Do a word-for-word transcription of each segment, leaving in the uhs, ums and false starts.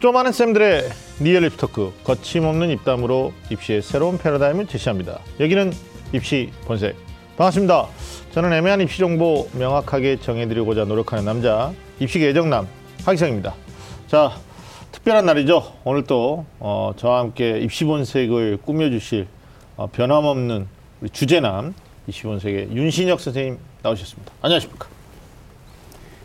좀 아는 쌤들의 리얼리티 토크, 거침없는 입담으로 입시의 새로운 패러다임을 제시합니다. 여기는 입시 본색, 반갑습니다. 저는 애매한 입시 정보 명확하게 정해드리고자 노력하는 남자, 입시 애정남 하기상입니다. 자, 특별한 날이죠. 오늘 또 어, 저와 함께 입시 본색을 꾸며주실 어, 변함없는 우리 주제남, 입시 본색의 윤신혁 선생님 나오셨습니다. 안녕하십니까?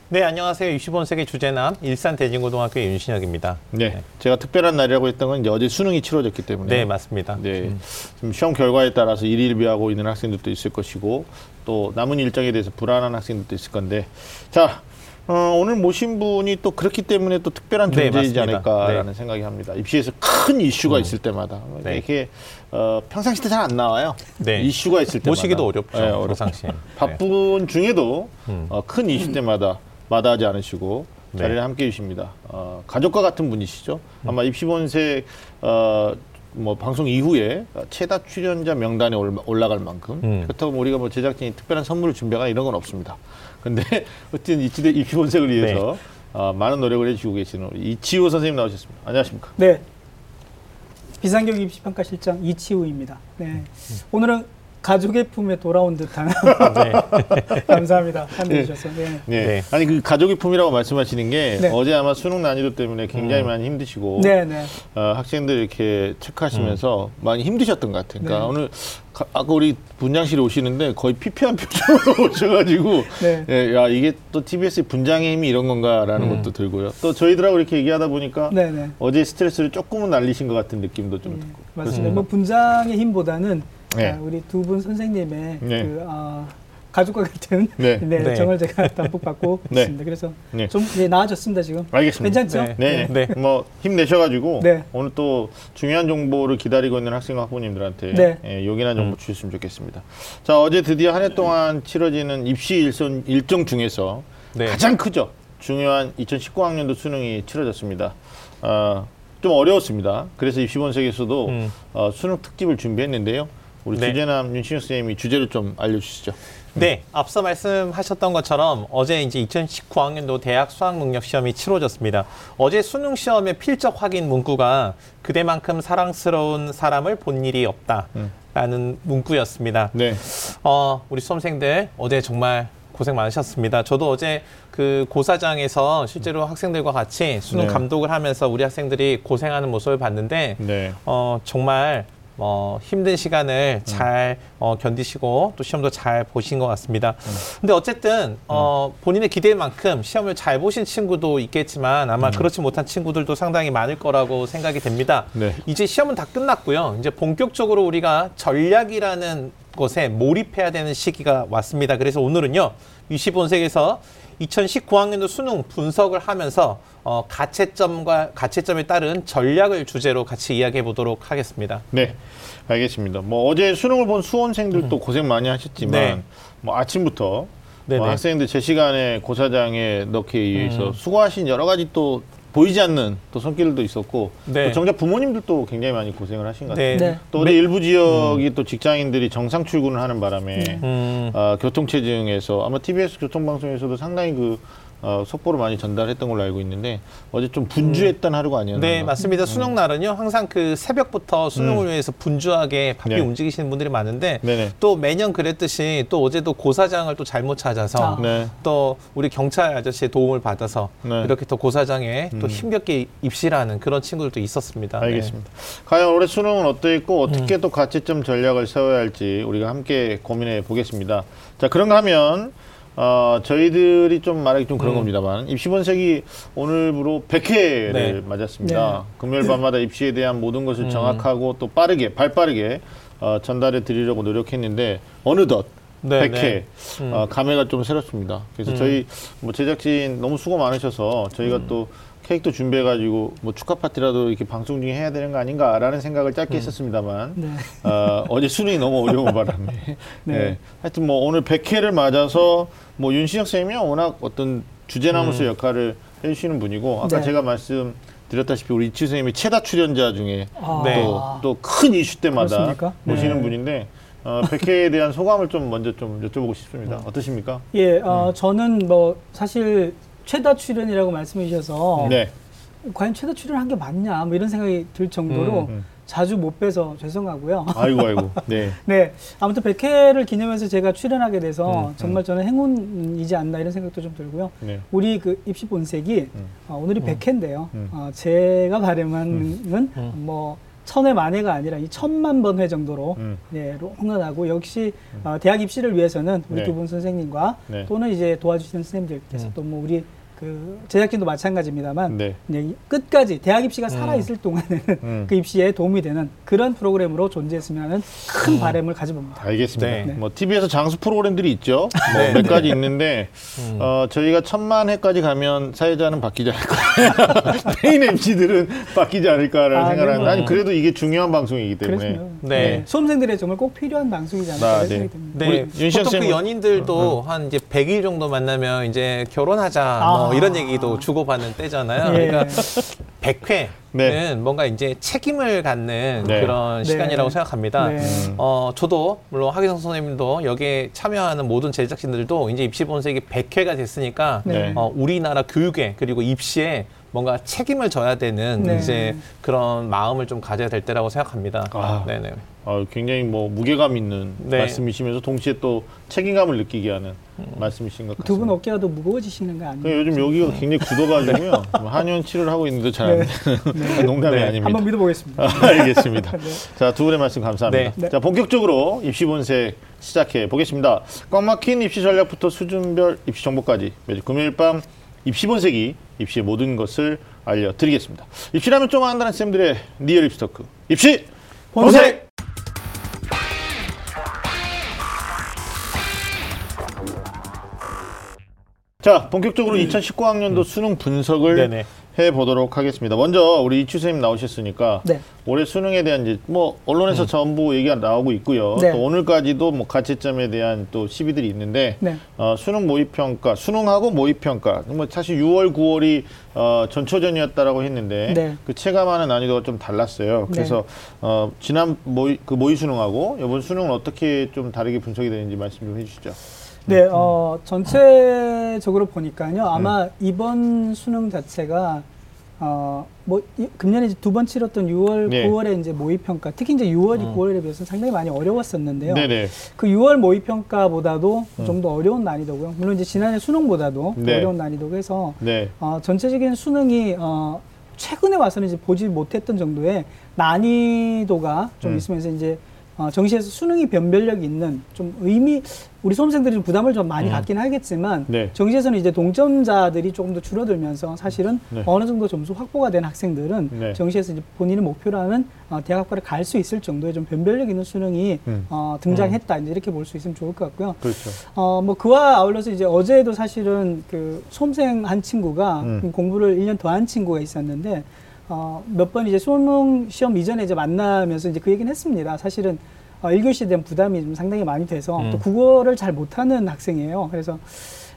네, 안녕하세요. 입시본색의 주제남, 일산 대진고등학교의 윤신혁입니다. 네, 네, 제가 특별한 날이라고 했던 건 어제 수능이 치러졌기 때문에. 네, 맞습니다. 네, 지금 시험 결과에 따라서 일일비하고 있는 학생들도 있을 것이고, 또 남은 일정에 대해서 불안한 학생들도 있을 건데, 자, 어, 오늘 모신 분이 또 그렇기 때문에 또 특별한 존재이지 네, 않을까라는 네. 생각이 합니다. 입시에서 큰 이슈가 음. 있을 때마다 네. 이렇게 어, 평상시에 잘 안 나와요. 네. 이슈가 있을 때마다 모시기도 어렵죠. 네, 평상시에 바쁜 중에도 음. 어, 큰 이슈 때마다. 마다하지 않으시고 자리를 네. 함께해 주십니다. 어, 가족과 같은 분이시죠. 음. 아마 입시본색 어, 뭐 방송 이후에 최다 출연자 명단에 올라갈 만큼 음. 그렇다고 우리가 뭐 제작진이 특별한 선물을 준비하거나 이런 건 없습니다. 근데 어쨌든 입시본색을 위해서 네. 어, 많은 노력을 해주고 계시는 우리 이치우 선생님 나오셨습니다. 안녕하십니까? 네. 비상교육 입시평가실장 이치우입니다. 네. 음. 오늘은 가족의 품에 돌아온 듯한. 네. 감사합니다. 참여해주셔서. 네. 네. 네. 네. 아니, 그 가족의 품이라고 말씀하시는 게 네. 어제 아마 수능 난이도 때문에 굉장히 음. 많이 힘드시고 네, 네. 어, 학생들 이렇게 체크하시면서 음. 많이 힘드셨던 것 같아요. 그러니까 네. 오늘 가, 아까 우리 분장실에 오시는데 거의 피폐한 표정으로 오셔가지고 네. 예, 야, 이게 또 티비에스 분장의 힘이 이런 건가라는 음. 것도 들고요. 또 저희들하고 이렇게 얘기하다 보니까 네, 네. 어제 스트레스를 조금은 날리신 것 같은 느낌도 좀 네. 듣고. 맞습니다. 음. 뭐 분장의 힘보다는 네. 우리 두 분 선생님의 네. 그, 어, 가족과 같은 네. 네, 네. 정을 제가 담뿍 받고 네. 있습니다. 그래서 네. 좀 네, 나아졌습니다 지금. 알겠습니다. 괜찮죠? 네. 네. 네. 네. 뭐 힘내셔가지고 네. 오늘 또 중요한 정보를 기다리고 있는 학생과 학부모님들한테 네. 예, 요긴한 정보 음. 주셨으면 좋겠습니다. 자, 어제 드디어 한 해 동안 치러지는 입시 일선, 일정 중에서 네. 가장 크죠. 중요한 이천십구 학년도 수능이 치러졌습니다. 어, 좀 어려웠습니다. 그래서 입시본색에서도 음. 어, 수능 특집을 준비했는데요. 우리 네. 주제남 윤신혁 선생님이 주제를 좀 알려주시죠. 네, 음. 앞서 말씀하셨던 것처럼 어제 이제 이천십구 학년도 대학 수학능력 시험이 치러졌습니다. 어제 수능 시험의 필적 확인 문구가 그대만큼 사랑스러운 사람을 본 일이 없다라는 음. 문구였습니다. 네, 어, 우리 수험생들 어제 정말 고생 많으셨습니다. 저도 어제 그 고사장에서 실제로 학생들과 같이 수능 네. 감독을 하면서 우리 학생들이 고생하는 모습을 봤는데, 네. 어, 정말. 어, 힘든 시간을 음. 잘 어, 견디시고 또 시험도 잘 보신 것 같습니다. 음. 근데 어쨌든 어, 음. 본인의 기대만큼 시험을 잘 보신 친구도 있겠지만 아마 음. 그렇지 못한 친구들도 상당히 많을 거라고 생각이 됩니다. 네. 이제 시험은 다 끝났고요. 이제 본격적으로 우리가 전략이라는 것에 몰입해야 되는 시기가 왔습니다. 그래서 오늘은요, 입시본색에서 이천십구 학년도 수능 분석을 하면서 어, 가채점과 가채점에 따른 전략을 주제로 같이 이야기해 보도록 하겠습니다. 네, 알겠습니다. 뭐 어제 수능을 본 수험생들도 음. 고생 많이 하셨지만 네. 뭐 아침부터 뭐 학생들 제 시간에 고사장에 넣기에 의해서 음. 수고하신 여러 가지 또 보이지 않는 또 손길도 있었고 네. 또 정작 부모님들도 굉장히 많이 고생을 하신 것 같아요. 네. 네. 또 우리 일부 지역이 음. 또 직장인들이 정상 출근을 하는 바람에 음. 어, 교통체증에서 아마 티비에스 교통방송에서도 상당히 그 어, 속보를 많이 전달했던 걸로 알고 있는데 어제 좀 분주했던 음. 하루가 아니었나요? 네, 맞습니다. 수능 날은요 항상 그 새벽부터 수능을 음. 위해서 분주하게 바삐 네. 움직이시는 분들이 많은데 네네. 또 매년 그랬듯이 또 어제도 고사장을 또 잘못 찾아서 아. 네. 또 우리 경찰 아저씨의 도움을 받아서 네. 이렇게 또 고사장에 음. 또 힘겹게 입시를 하는 그런 친구들도 있었습니다. 알겠습니다. 네. 과연 올해 수능은 어떠했고 어떻게 음. 또 가채점 전략을 세워야 할지 우리가 함께 고민해 보겠습니다. 자, 그런가 하면 어, 저희들이 좀 말하기 좀 그런 음. 겁니다만 입시본색이 오늘부로 백 회를 네. 맞았습니다. 네. 금요일 밤마다 입시에 대한 모든 것을 음. 정확하고 또 빠르게 발빠르게 어, 전달해 드리려고 노력했는데 어느덧 네, 백 회 네. 음. 어, 감회가 좀 새롭습니다. 그래서 음. 저희 뭐 제작진 너무 수고 많으셔서 저희가 음. 또 케이크도 준비해가지고 뭐 축하 파티라도 이렇게 방송 중에 해야 되는 거 아닌가라는 생각을 짧게 음. 했었습니다만 네. 어, 어제 수능이 너무 어려운 바람에 네. 네. 하여튼 뭐 오늘 백 회를 맞아서 뭐 윤신혁 선생님이 워낙 어떤 주제나무수 음. 역할을 해주시는 분이고 아까 네. 제가 말씀 드렸다시피 우리 이치우 선생님이 최다 출연자 중에 아. 또 큰 이슈 때마다 모시는 네. 분인데 어, 백 회에 대한 소감을 좀 먼저 좀 여쭤보고 싶습니다. 음. 어떠십니까? 예, 어, 음. 저는 뭐 사실 최다 출연이라고 말씀해 주셔서 네. 과연 최대 출연을 한 게 맞냐 뭐 이런 생각이 들 정도로 음, 음. 자주 못 뵈서 죄송하고요. 아이고 아이고. 네. 네. 아무튼 백 회를 기념해서 제가 출연하게 돼서 음, 정말 음. 저는 행운이지 않나 이런 생각도 좀 들고요. 네. 우리 그 입시 본색이 음. 어, 오늘이 음. 백 회인데요. 음. 어, 제가 바라는 건 뭐 음. 천회 만회가 아니라 이 천만 번회 정도로 음. 예, 흥건하고 역시 음. 어, 대학 입시를 위해서는 우리 네. 두 분 선생님과 네. 또는 이제 도와주시는 선생님들께서 음. 또 뭐 우리 그 제작진도 마찬가지입니다만 네. 예, 끝까지 대학 입시가 음. 살아있을 동안에는 음. 그 입시에 도움이 되는 그런 프로그램으로 존재했으면 하는 큰 음. 바람을 가져봅니다. 알겠습니다. 네. 네. 뭐 티비에서 장수 프로그램들이 있죠. 뭐 네. 몇 가지 있는데 음. 어, 저희가 천만 회까지 가면 사회자는 바뀌지 않을까. 페인 엠씨들은 바뀌지 않을까라는 아, 생각을 하는데 아니 그래도 이게 중요한 방송이기 때문에 네. 네. 수험생들의 정말 꼭 필요한 방송이지 않을까 아, 네. 생각이 듭니다. 네. 우리 보통 그 연인들도 음. 한 이제 백 일 정도 만나면 이제 결혼하자 아. 뭐 이런 얘기도 주고받는 때잖아요. 예. 그러니까 백 회는 네. 뭔가 이제 책임을 갖는 네. 그런 네. 시간이라고 생각합니다. 네. 어, 저도 물론 하기성 선생님도 여기에 참여하는 모든 제작진들도 이제 입시본색이 백 회가 됐으니까 네. 어, 우리나라 교육에 그리고 입시에 뭔가 책임을 져야 되는 네. 이제 그런 마음을 좀 가져야 될 때라고 생각합니다. 아, 네네. 아, 굉장히 뭐 무게감 있는 네. 말씀이시면서 동시에 또 책임감을 느끼게 하는 음. 말씀이신 것 같습니다. 두 분 어깨가 더 무거워지시는 거 아니에요? 요즘 여기가 굉장히 굳어가지고요. 한의원 치료를 하고 있는데 잘 안 네. 농담이 네. 아닙니다. 한번 믿어보겠습니다. 아, 알겠습니다. 네. 자, 두 분의 말씀 감사합니다. 네. 자, 본격적으로 입시본색 시작해 보겠습니다. 꽉 막힌 입시 전략부터 수준별 입시 정보까지 매주 금요일 밤 입시본색이 입시의 모든 것을 알려드리겠습니다. 입시라면 좀 안다는 쌤들의 리얼 입시토크. 입시 본색! 자, 본격적으로 음. 이천십구 학년도 음. 수능 분석을 네네. 해보도록 하겠습니다. 먼저 우리 이치우 선생님 나오셨으니까 네. 올해 수능에 대한 이제 뭐 언론에서 음. 전부 얘기가 나오고 있고요. 네. 또 오늘까지도 뭐 가채점에 대한 또 시비들이 있는데 네. 어, 수능 모의평가, 수능하고 모의평가 뭐 사실 유월, 구월이 어, 전초전이었다라고 했는데 네. 그 체감하는 난이도가 좀 달랐어요. 그래서 네. 어, 지난 모의, 그 모의 수능하고 이번 수능은 어떻게 좀 다르게 분석이 되는지 말씀 좀 해주시죠. 네, 어, 전체적으로 보니까요. 아마 음. 이번 수능 자체가, 어, 뭐, 이, 금년에 이제 두 번 치렀던 유월, 네. 구월에 이제 모의평가, 특히 이제 유월이 음. 구월에 비해서 상당히 많이 어려웠었는데요. 네네. 그 유월 모의평가보다도 음. 좀 더 어려운 난이도고요. 물론 이제 지난해 수능보다도 네. 어려운 난이도고 해서, 네. 어, 전체적인 수능이, 어, 최근에 와서는 이제 보지 못했던 정도의 난이도가 좀 음. 있으면서 이제, 어, 정시에서 수능이 변별력이 있는 좀 의미, 우리 수험생들이 부담을 좀 많이 음. 갖긴 하겠지만 네. 정시에서는 이제 동점자들이 조금 더 줄어들면서 사실은 네. 어느 정도 점수 확보가 된 학생들은 네. 정시에서 이제 본인의 목표로 하는 어, 대학과를 갈 수 있을 정도의 좀 변별력 있는 수능이 음. 어, 등장했다 음. 이제 이렇게 볼 수 있으면 좋을 것 같고요. 그렇죠. 어, 뭐 그와 아울러서 이제 어제도 사실은 그 수험생 한 친구가 음. 공부를 일 년 더 한 친구가 있었는데. 어, 몇 번 이제 수능 시험 이전에 이제 만나면서 이제 그 얘기는 했습니다. 사실은 어, 일 교시에 대한 부담이 좀 상당히 많이 돼서 음. 또 국어를 잘 못하는 학생이에요. 그래서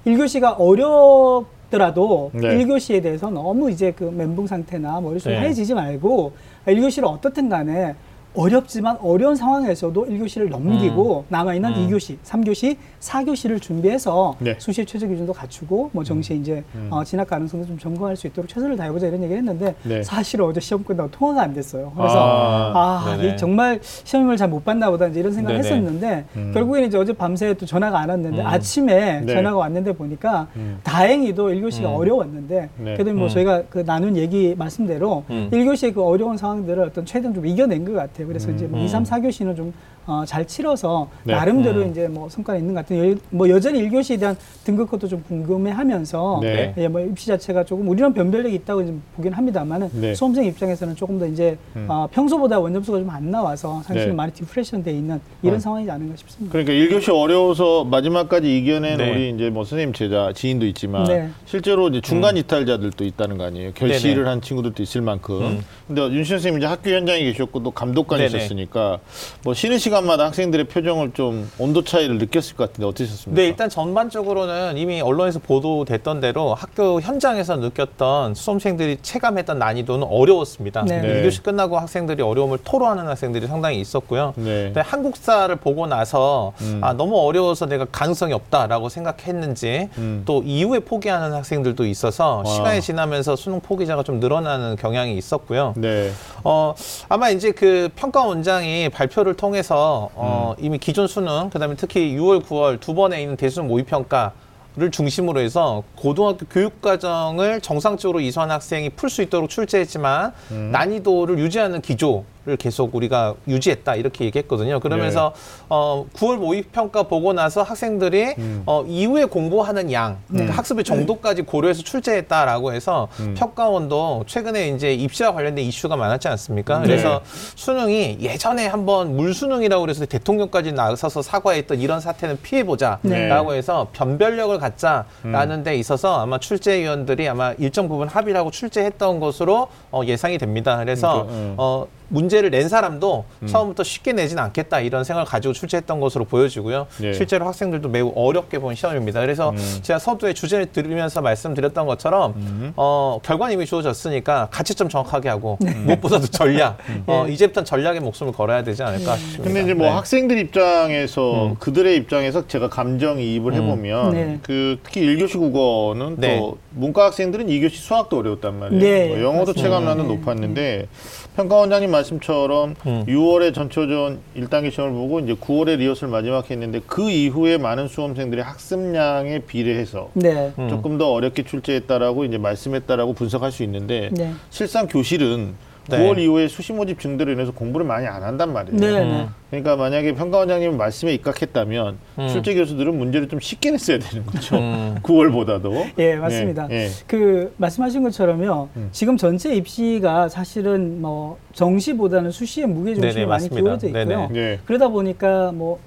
일 교시가 어렵더라도 네. 일 교시에 대해서 너무 이제 그 멘붕 상태나 머릿속이 네. 하얘지지 말고 일 교시를 어떻든 간에 어렵지만 어려운 상황에서도 일 교시를 넘기고 음. 남아있는 음. 이 교시, 삼 교시, 사 교시를 준비해서 네. 수시의 최저 기준도 갖추고 뭐 정시에 이제 음. 어, 진학 가능성도 좀 점검할 수 있도록 최선을 다해보자 이런 얘기를 했는데 네. 사실 어제 시험 끝나고 통화가 안 됐어요. 그래서 아, 아 정말 시험을 잘 못 봤나 보다 이제 이런 생각을 네네. 했었는데 음. 결국에는 이제 어제 밤새 또 전화가 안 왔는데 음. 아침에 네. 전화가 왔는데 보니까 음. 다행히도 일 교시가 음. 어려웠는데 네. 그래도 뭐 음. 저희가 그 나눈 얘기 말씀대로 음. 일 교시의 그 어려운 상황들을 어떤 최대한 좀 이겨낸 것 같아요. 그래서 음, 이제 뭐 음. 이, 삼, 사 교시는 좀 어, 잘 치러서 네. 나름대로 음. 이제 뭐 성과가 있는 것 같은. 여, 뭐 여전히 일 교시에 대한 등급컷도 좀 궁금해하면서 네. 예, 뭐 입시 자체가 조금 우리는 변별력이 있다고 이제 보긴 합니다만은 네. 수험생 입장에서는 조금 더 이제 음. 어, 평소보다 원점수가 좀 안 나와서 사실은 네. 많이 디프레션 돼 있는 이런 어. 상황이지 않은가 싶습니다. 그러니까 일 교시 어려워서 마지막까지 이겨낸 네. 우리 이제 뭐 선생님 제자 지인도 있지만 네. 실제로 이제 중간 음. 이탈자들도 있다는 거 아니에요. 결시를 네네. 한 친구들도 있을 만큼. 음. 근데 윤신혁 선생님 이제 학교 현장에 계셨고 또 감독관이셨으니까 뭐 쉬는 시간 시간마다 학생들의 표정을 좀 온도 차이를 느꼈을 것 같은데 어떠셨습니까? 네, 일단 전반적으로는 이미 언론에서 보도됐던 대로 학교 현장에서 느꼈던 수험생들이 체감했던 난이도는 어려웠습니다. 네. 네. 이 교시 끝나고 학생들이 어려움을 토로하는 학생들이 상당히 있었고요. 네. 근데 한국사를 보고 나서 음. 아, 너무 어려워서 내가 가능성이 없다라고 생각했는지 음. 또 이후에 포기하는 학생들도 있어서 와. 시간이 지나면서 수능 포기자가 좀 늘어나는 경향이 있었고요. 네. 어, 아마 이제 그 평가원장이 발표를 통해서 어, 음. 이미 기존 수능, 그다음에 특히 유월, 구월 두 번에 있는 대수능 모의평가 를 중심으로 해서 고등학교 교육과정을 정상적으로 이수한 학생이 풀 수 있도록 출제했지만 음. 난이도를 유지하는 기조를 계속 우리가 유지했다 이렇게 얘기했거든요. 그러면서 네. 어, 구월 모의평가 보고 나서 학생들이 음. 어, 이후에 공부하는 양, 네. 그러니까 학습의 정도까지 고려해서 출제했다라고 해서 음. 평가원도 최근에 이제 입시와 관련된 이슈가 많았지 않습니까? 네. 그래서 수능이 예전에 한번 물수능이라고 해서 대통령까지 나서서 사과했던 이런 사태는 피해보자라고 네. 해서 변별력을 라는 음. 데 있어서 아마 출제위원들이 아마 일정 부분 합의를 하고 출제했던 것으로 어, 예상이 됩니다. 그래서 그러니까, 음. 어, 문제를 낸 사람도 음. 처음부터 쉽게 내진 않겠다 이런 생각을 가지고 출제했던 것으로 보여지고요. 예. 실제로 학생들도 매우 어렵게 본 시험입니다. 그래서 음. 제가 서두에 주제를 들으면서 말씀드렸던 것처럼 음. 어, 결과는 이미 주어졌으니까 가치점 정확하게 하고 네. 무엇보다도 전략. 음. 어, 이제부터는 전략에 목숨을 걸어야 되지 않을까 싶습니다. 근데 이제 뭐 네. 학생들 입장에서 음. 그들의 입장에서 제가 감정이입을 음. 해보면 네. 그 특히 일 교시 국어는 네. 또 문과 학생들은 이 교시 수학도 어려웠단 말이에요. 네. 뭐 영어도 체감난은 네. 높았는데 평가원장님 말씀처럼 음. 유월에 전초전 일 단계 시험을 보고 이제 구월에 리허설 마지막 했는데 그 이후에 많은 수험생들의 학습량에 비례해서 네. 음. 조금 더 어렵게 출제했다라고 이제 말씀했다라고 분석할 수 있는데 네. 실상 교실은 네. 구월 이후에 수시 모집 증대로 인해서 공부를 많이 안 한단 말이에요. 네. 음. 그러니까 만약에 평가원장님 말씀에 입각했다면 음. 출제 교수들은 문제를 좀 쉽게 냈어야 되는 거죠. 음. 구월보다도. 예, 맞습니다. 예, 예. 그 말씀하신 것처럼요. 음. 지금 전체 입시가 사실은 뭐 정시보다는 수시의 무게 중심이 많이 기울어져 있고요. 네네. 그러다 보니까 뭐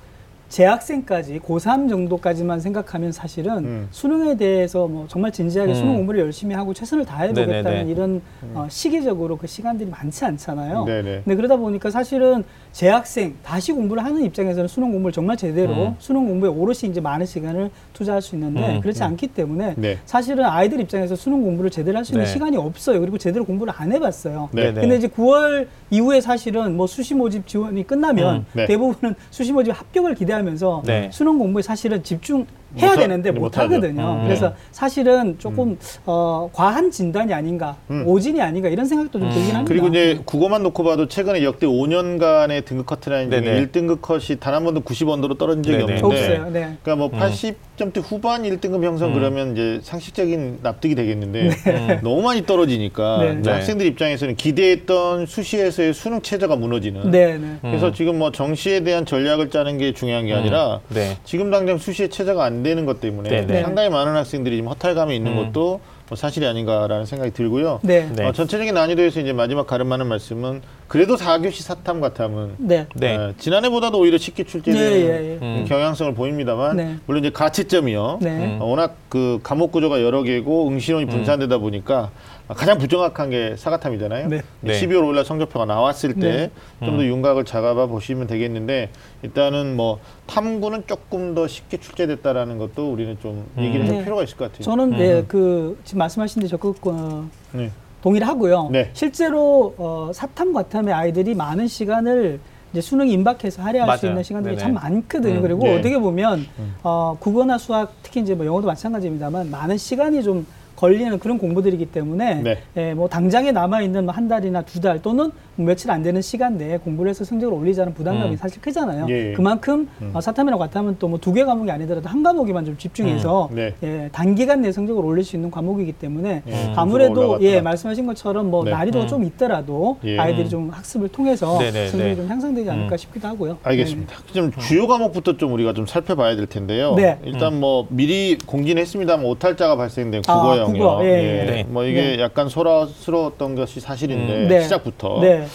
재학생까지 고삼 정도까지만 생각하면 사실은 음. 수능에 대해서 뭐 정말 진지하게 음. 수능 공부를 열심히 하고 최선을 다해보겠다는 네네네. 이런 음. 어, 시기적으로 그 시간들이 많지 않잖아요. 네네. 근데 그러다 보니까 사실은 재학생 다시 공부를 하는 입장에서는 수능 공부를 정말 제대로 음. 수능 공부에 오롯이 이제 많은 시간을 투자할 수 있는데 음. 그렇지 음. 않기 때문에 네. 사실은 아이들 입장에서 수능 공부를 제대로 할 수 있는 네. 시간이 없어요. 그리고 제대로 공부를 안 해봤어요. 네네. 근데 이제 구월 이후에 사실은 뭐 수시 모집 지원이 끝나면 음. 네. 대부분은 수시 모집 합격을 기대하는 하면서 네. 수능 공부에 사실은 집중 해야 못하, 되는데 못하거든요. 음, 그래서 네. 사실은 조금 음. 어, 과한 진단이 아닌가, 음. 오진이 아닌가 이런 생각도 좀 들긴 음. 합니다. 그리고 이제 국어만 놓고 봐도 최근에 역대 오 년간의 등급 커트라인 중에 일 등급 컷이 단 한 번도 구십 원도로 떨어진 적이 네네. 없는데 없어요. 네. 그러니까 뭐 음. 팔십 점대 후반 일 등급 형성 음. 그러면 이제 상식적인 납득이 되겠는데 네. 너무 많이 떨어지니까 네. 네. 학생들 입장에서는 기대했던 수시에서의 수능 체제가 무너지는. 네. 네. 그래서 음. 지금 뭐 정시에 대한 전략을 짜는 게 중요한 게 아니라 음. 네. 지금 당장 수시의 체제가 안 되는 것 때문에 네네. 상당히 많은 학생들이 지금 허탈감이 있는 음. 것도 뭐 사실이 아닌가라는 생각이 들고요. 네. 네. 어, 전체적인 난이도에서 이제 마지막 가름하는 말씀은 그래도 사 교시 사탐 같으면 네. 네. 어, 지난해보다도 오히려 쉽게 출제되는 네, 네, 네. 음. 경향성을 보입니다만 네. 물론 이제 가치점이요. 네. 어, 워낙 그 과목 구조가 여러 개고 응시론이 분산되다 음. 보니까 가장 부정확한 게 사가탐이잖아요. 네. 십이월 오 일 날 성적표가 나왔을 때 좀 더 네. 음. 윤곽을 잡아 보시면 되겠는데 일단은 뭐 탐구는 조금 더 쉽게 출제됐다라는 것도 우리는 좀 음. 얘기를 할 네. 필요가 있을 것 같아요. 저는 네, 그 지금 말씀하신 데 적극 어, 네. 동의를 하고요. 네. 실제로 어, 사탐 과탐의 아이들이 많은 시간을 이제 수능 임박해서 할애할 맞아요. 수 있는 시간들이 네네. 참 많거든요. 음. 그리고 네. 어떻게 보면 음. 어, 국어나 수학 특히 이제 뭐 영어도 마찬가지입니다만 많은 시간이 좀 걸리는 그런 공부들이기 때문에 네. 예, 뭐 당장에 남아있는 뭐 한 달이나 두 달 또는 며칠 안 되는 시간 내에 공부를 해서 성적을 올리자는 부담감이 음. 사실 크잖아요. 예, 예. 그만큼 음. 어, 사탐이나 과탐은 또 뭐 두 개 과목이 아니더라도 한 과목에만 좀 집중해서 음. 네. 예, 단기간 내 성적을 올릴 수 있는 과목이기 때문에 음. 아무래도 예, 말씀하신 것처럼 뭐 네. 난이도가 음. 좀 있더라도 예. 아이들이 좀 학습을 통해서 네네, 성적이 네. 좀 향상되지 않을까 음. 싶기도 하고요. 알겠습니다. 네. 좀 주요 과목부터 좀 우리가 좀 살펴봐야 될 텐데요. 네. 일단 음. 뭐 미리 공지는 했습니다만 오탈자가 발생된 국어요. 아, 국어. 예, 예. 네. 뭐 이게 네. 약간 소란스러웠던 것이 사실인데 음. 네. 시작부터 네.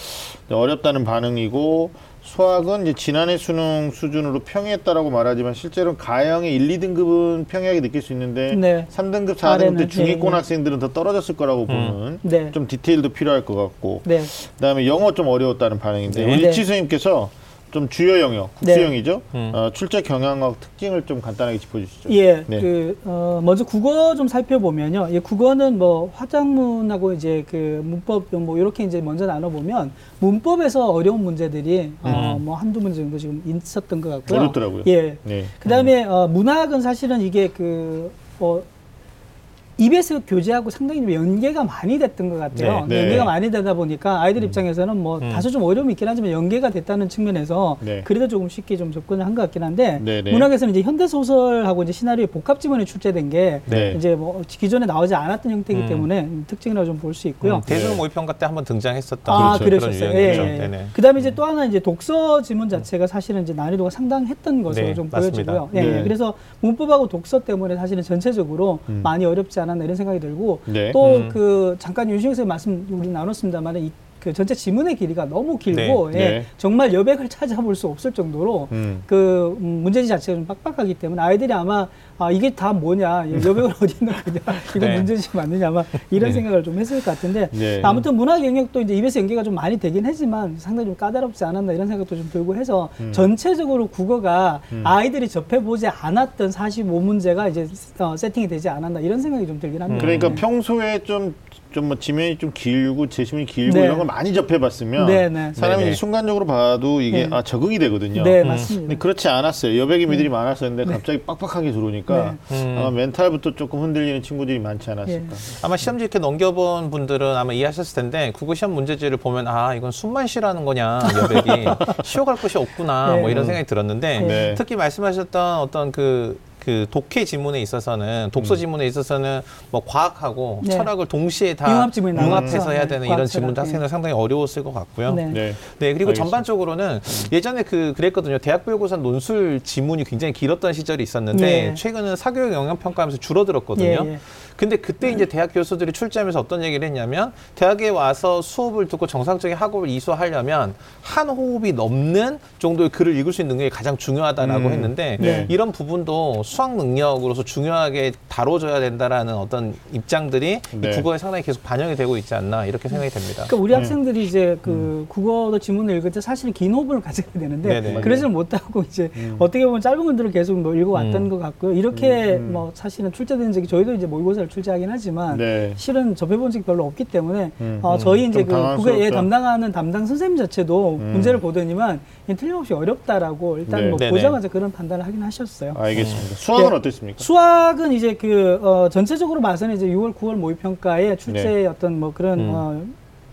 어렵다는 반응이고 수학은 이제 지난해 수능 수준으로 평이했다라고 말하지만 실제로는 가형의 일, 이 등급은 평이하게 느낄 수 있는데 네. 삼 등급, 사 등급 때 중위권 네. 학생들은 더 떨어졌을 거라고 음. 보는 네. 좀 디테일도 필요할 것 같고 네. 그다음에 영어 좀 어려웠다는 반응인데 네. 일치 선생님께서 좀 주요 영역, 국수형이죠. 네. 음. 어, 출제 경향학 특징을 좀 간단하게 짚어주시죠. 예, 네. 그 어, 먼저 국어 좀 살펴보면요. 예, 국어는 뭐 화작문하고 이제 그 문법 뭐 이렇게 이제 먼저 나눠보면 문법에서 어려운 문제들이 음. 어, 뭐 한두 문제 정도 지금 있었던 것 같고요. 어렵더라고요. 예, 네. 그다음에 음. 어, 문학은 사실은 이게 그 뭐 이비에스 교재하고 상당히 연계가 많이 됐던 것 같아요. 네, 네. 연계가 많이 되다 보니까 아이들 음. 입장에서는 뭐 음. 다소 좀 어려움이 있긴 하지만 연계가 됐다는 측면에서 네. 그래도 조금 쉽게 좀 접근을 한 것 같긴 한데 네, 네. 문학에서는 이제 현대 소설하고 이제 시나리오의 복합 지문이 출제된 게 네. 이제 뭐 기존에 나오지 않았던 형태이기 음. 때문에 특징이라고 좀 볼 수 있고요. 음, 대중 모의평가 때 한번 등장했었던 아, 그렇죠. 그런 유형이죠. 네. 네. 네. 그다음에 이제 음. 또 하나 이제 독서 지문 자체가 사실은 이제 난이도가 상당했던 것으로 네, 좀 보여지고요. 네. 네. 그래서 문법하고 독서 때문에 사실은 전체적으로 음. 많이 어렵지 않았어요. 이런 생각이 들고 네. 또 그 음. 잠깐 윤신혁 선생님 말씀 우리 나눴습니다만 이 그 전체 지문의 길이가 너무 길고 네. 예, 네. 정말 여백을 찾아볼 수 없을 정도로 음. 그 문제지 자체가 좀 빡빡하기 때문에 아이들이 아마 아, 이게 다 뭐냐 여백을 어디 있는 거냐 이거 네. 문제지 맞느냐 아마 이런 네. 생각을 좀 했을 것 같은데 네. 아무튼 문학 영역도 이제 입에서 연계가 좀 많이 되긴 하지만 상당히 좀 까다롭지 않았나 이런 생각도 좀 들고 해서 음. 전체적으로 국어가 음. 아이들이 접해보지 않았던 사십오 문제가 이제 어, 세팅이 되지 않았나 이런 생각이 좀 들긴 합니다. 음. 그러니까 네. 평소에 좀 좀 뭐 지면이 좀 길고 제시문이 길고 네. 이런 걸 많이 접해봤으면 네네. 사람이 네네. 순간적으로 봐도 이게 네. 아, 적응이 되거든요. 네, 음. 맞습니다. 근데 그렇지 않았어요. 여백이 미들이 음. 많았었는데 네. 갑자기 빡빡하게 들어오니까 네. 음. 아마 멘탈부터 조금 흔들리는 친구들이 많지 않았을까. 네. 아마 시험지 이렇게 넘겨본 분들은 아마 이해하셨을 텐데 국어 시험 문제지를 보면 아 이건 숨만 쉬라는 거냐 여백이 쉬어갈 곳이 없구나 네. 뭐 이런 생각이 들었는데 네. 특히 말씀하셨던 어떤 그 그 독해 지문에 있어서는 독서 지문에 있어서는 뭐 과학하고 네. 철학을 동시에 다 융합해서 해야 되는 네. 이런 지문도 학생들 상당히 어려웠을 것 같고요. 네. 네. 네 그리고 알겠습니다. 전반적으로는 예전에 그 그랬거든요. 대학보육고사 논술 지문이 굉장히 길었던 시절이 있었는데 네. 최근은 사교육 영향평가하면서 줄어들었거든요. 네. 근데 그때 이제 대학 교수들이 출제하면서 어떤 얘기를 했냐면 대학에 와서 수업을 듣고 정상적인 학업을 이수하려면 한 호흡이 넘는 정도의 글을 읽을 수 있는 능력이 가장 중요하다라고 음. 했는데 네. 이런 부분도 수학 능력으로서 중요하게 다뤄줘야 된다라는 어떤 입장들이 네. 국어에 상당히 계속 반영이 되고 있지 않나 이렇게 생각이 됩니다. 그러니까 우리 학생들이 네. 이제 그 음. 국어도 지문을 읽을 때 사실은 긴 호흡을 가져야 되는데 네네. 그러지를 못하고 이제 음. 어떻게 보면 짧은 글들을 계속 뭐 읽어왔던 음. 것 같고요. 이렇게 음. 뭐 사실은 출제되는 적이 저희도 이제 모의고사 출제하긴 하지만 네. 실은 접해본 적이 별로 없기 때문에 음, 어, 저희 이제 그 국어에 담당하는 담당 선생님 자체도 음. 문제를 보더니만 틀림없이 어렵다라고 일단 네. 뭐 네네. 보자마자 그런 판단을 하긴 하셨어요. 알겠습니다. 음. 수학은 네. 어땠습니까? 수학은 이제 그 어, 전체적으로 봐서는 이제 유월, 구월 모의평가에 출제의 네. 어떤 뭐 그런 음. 어,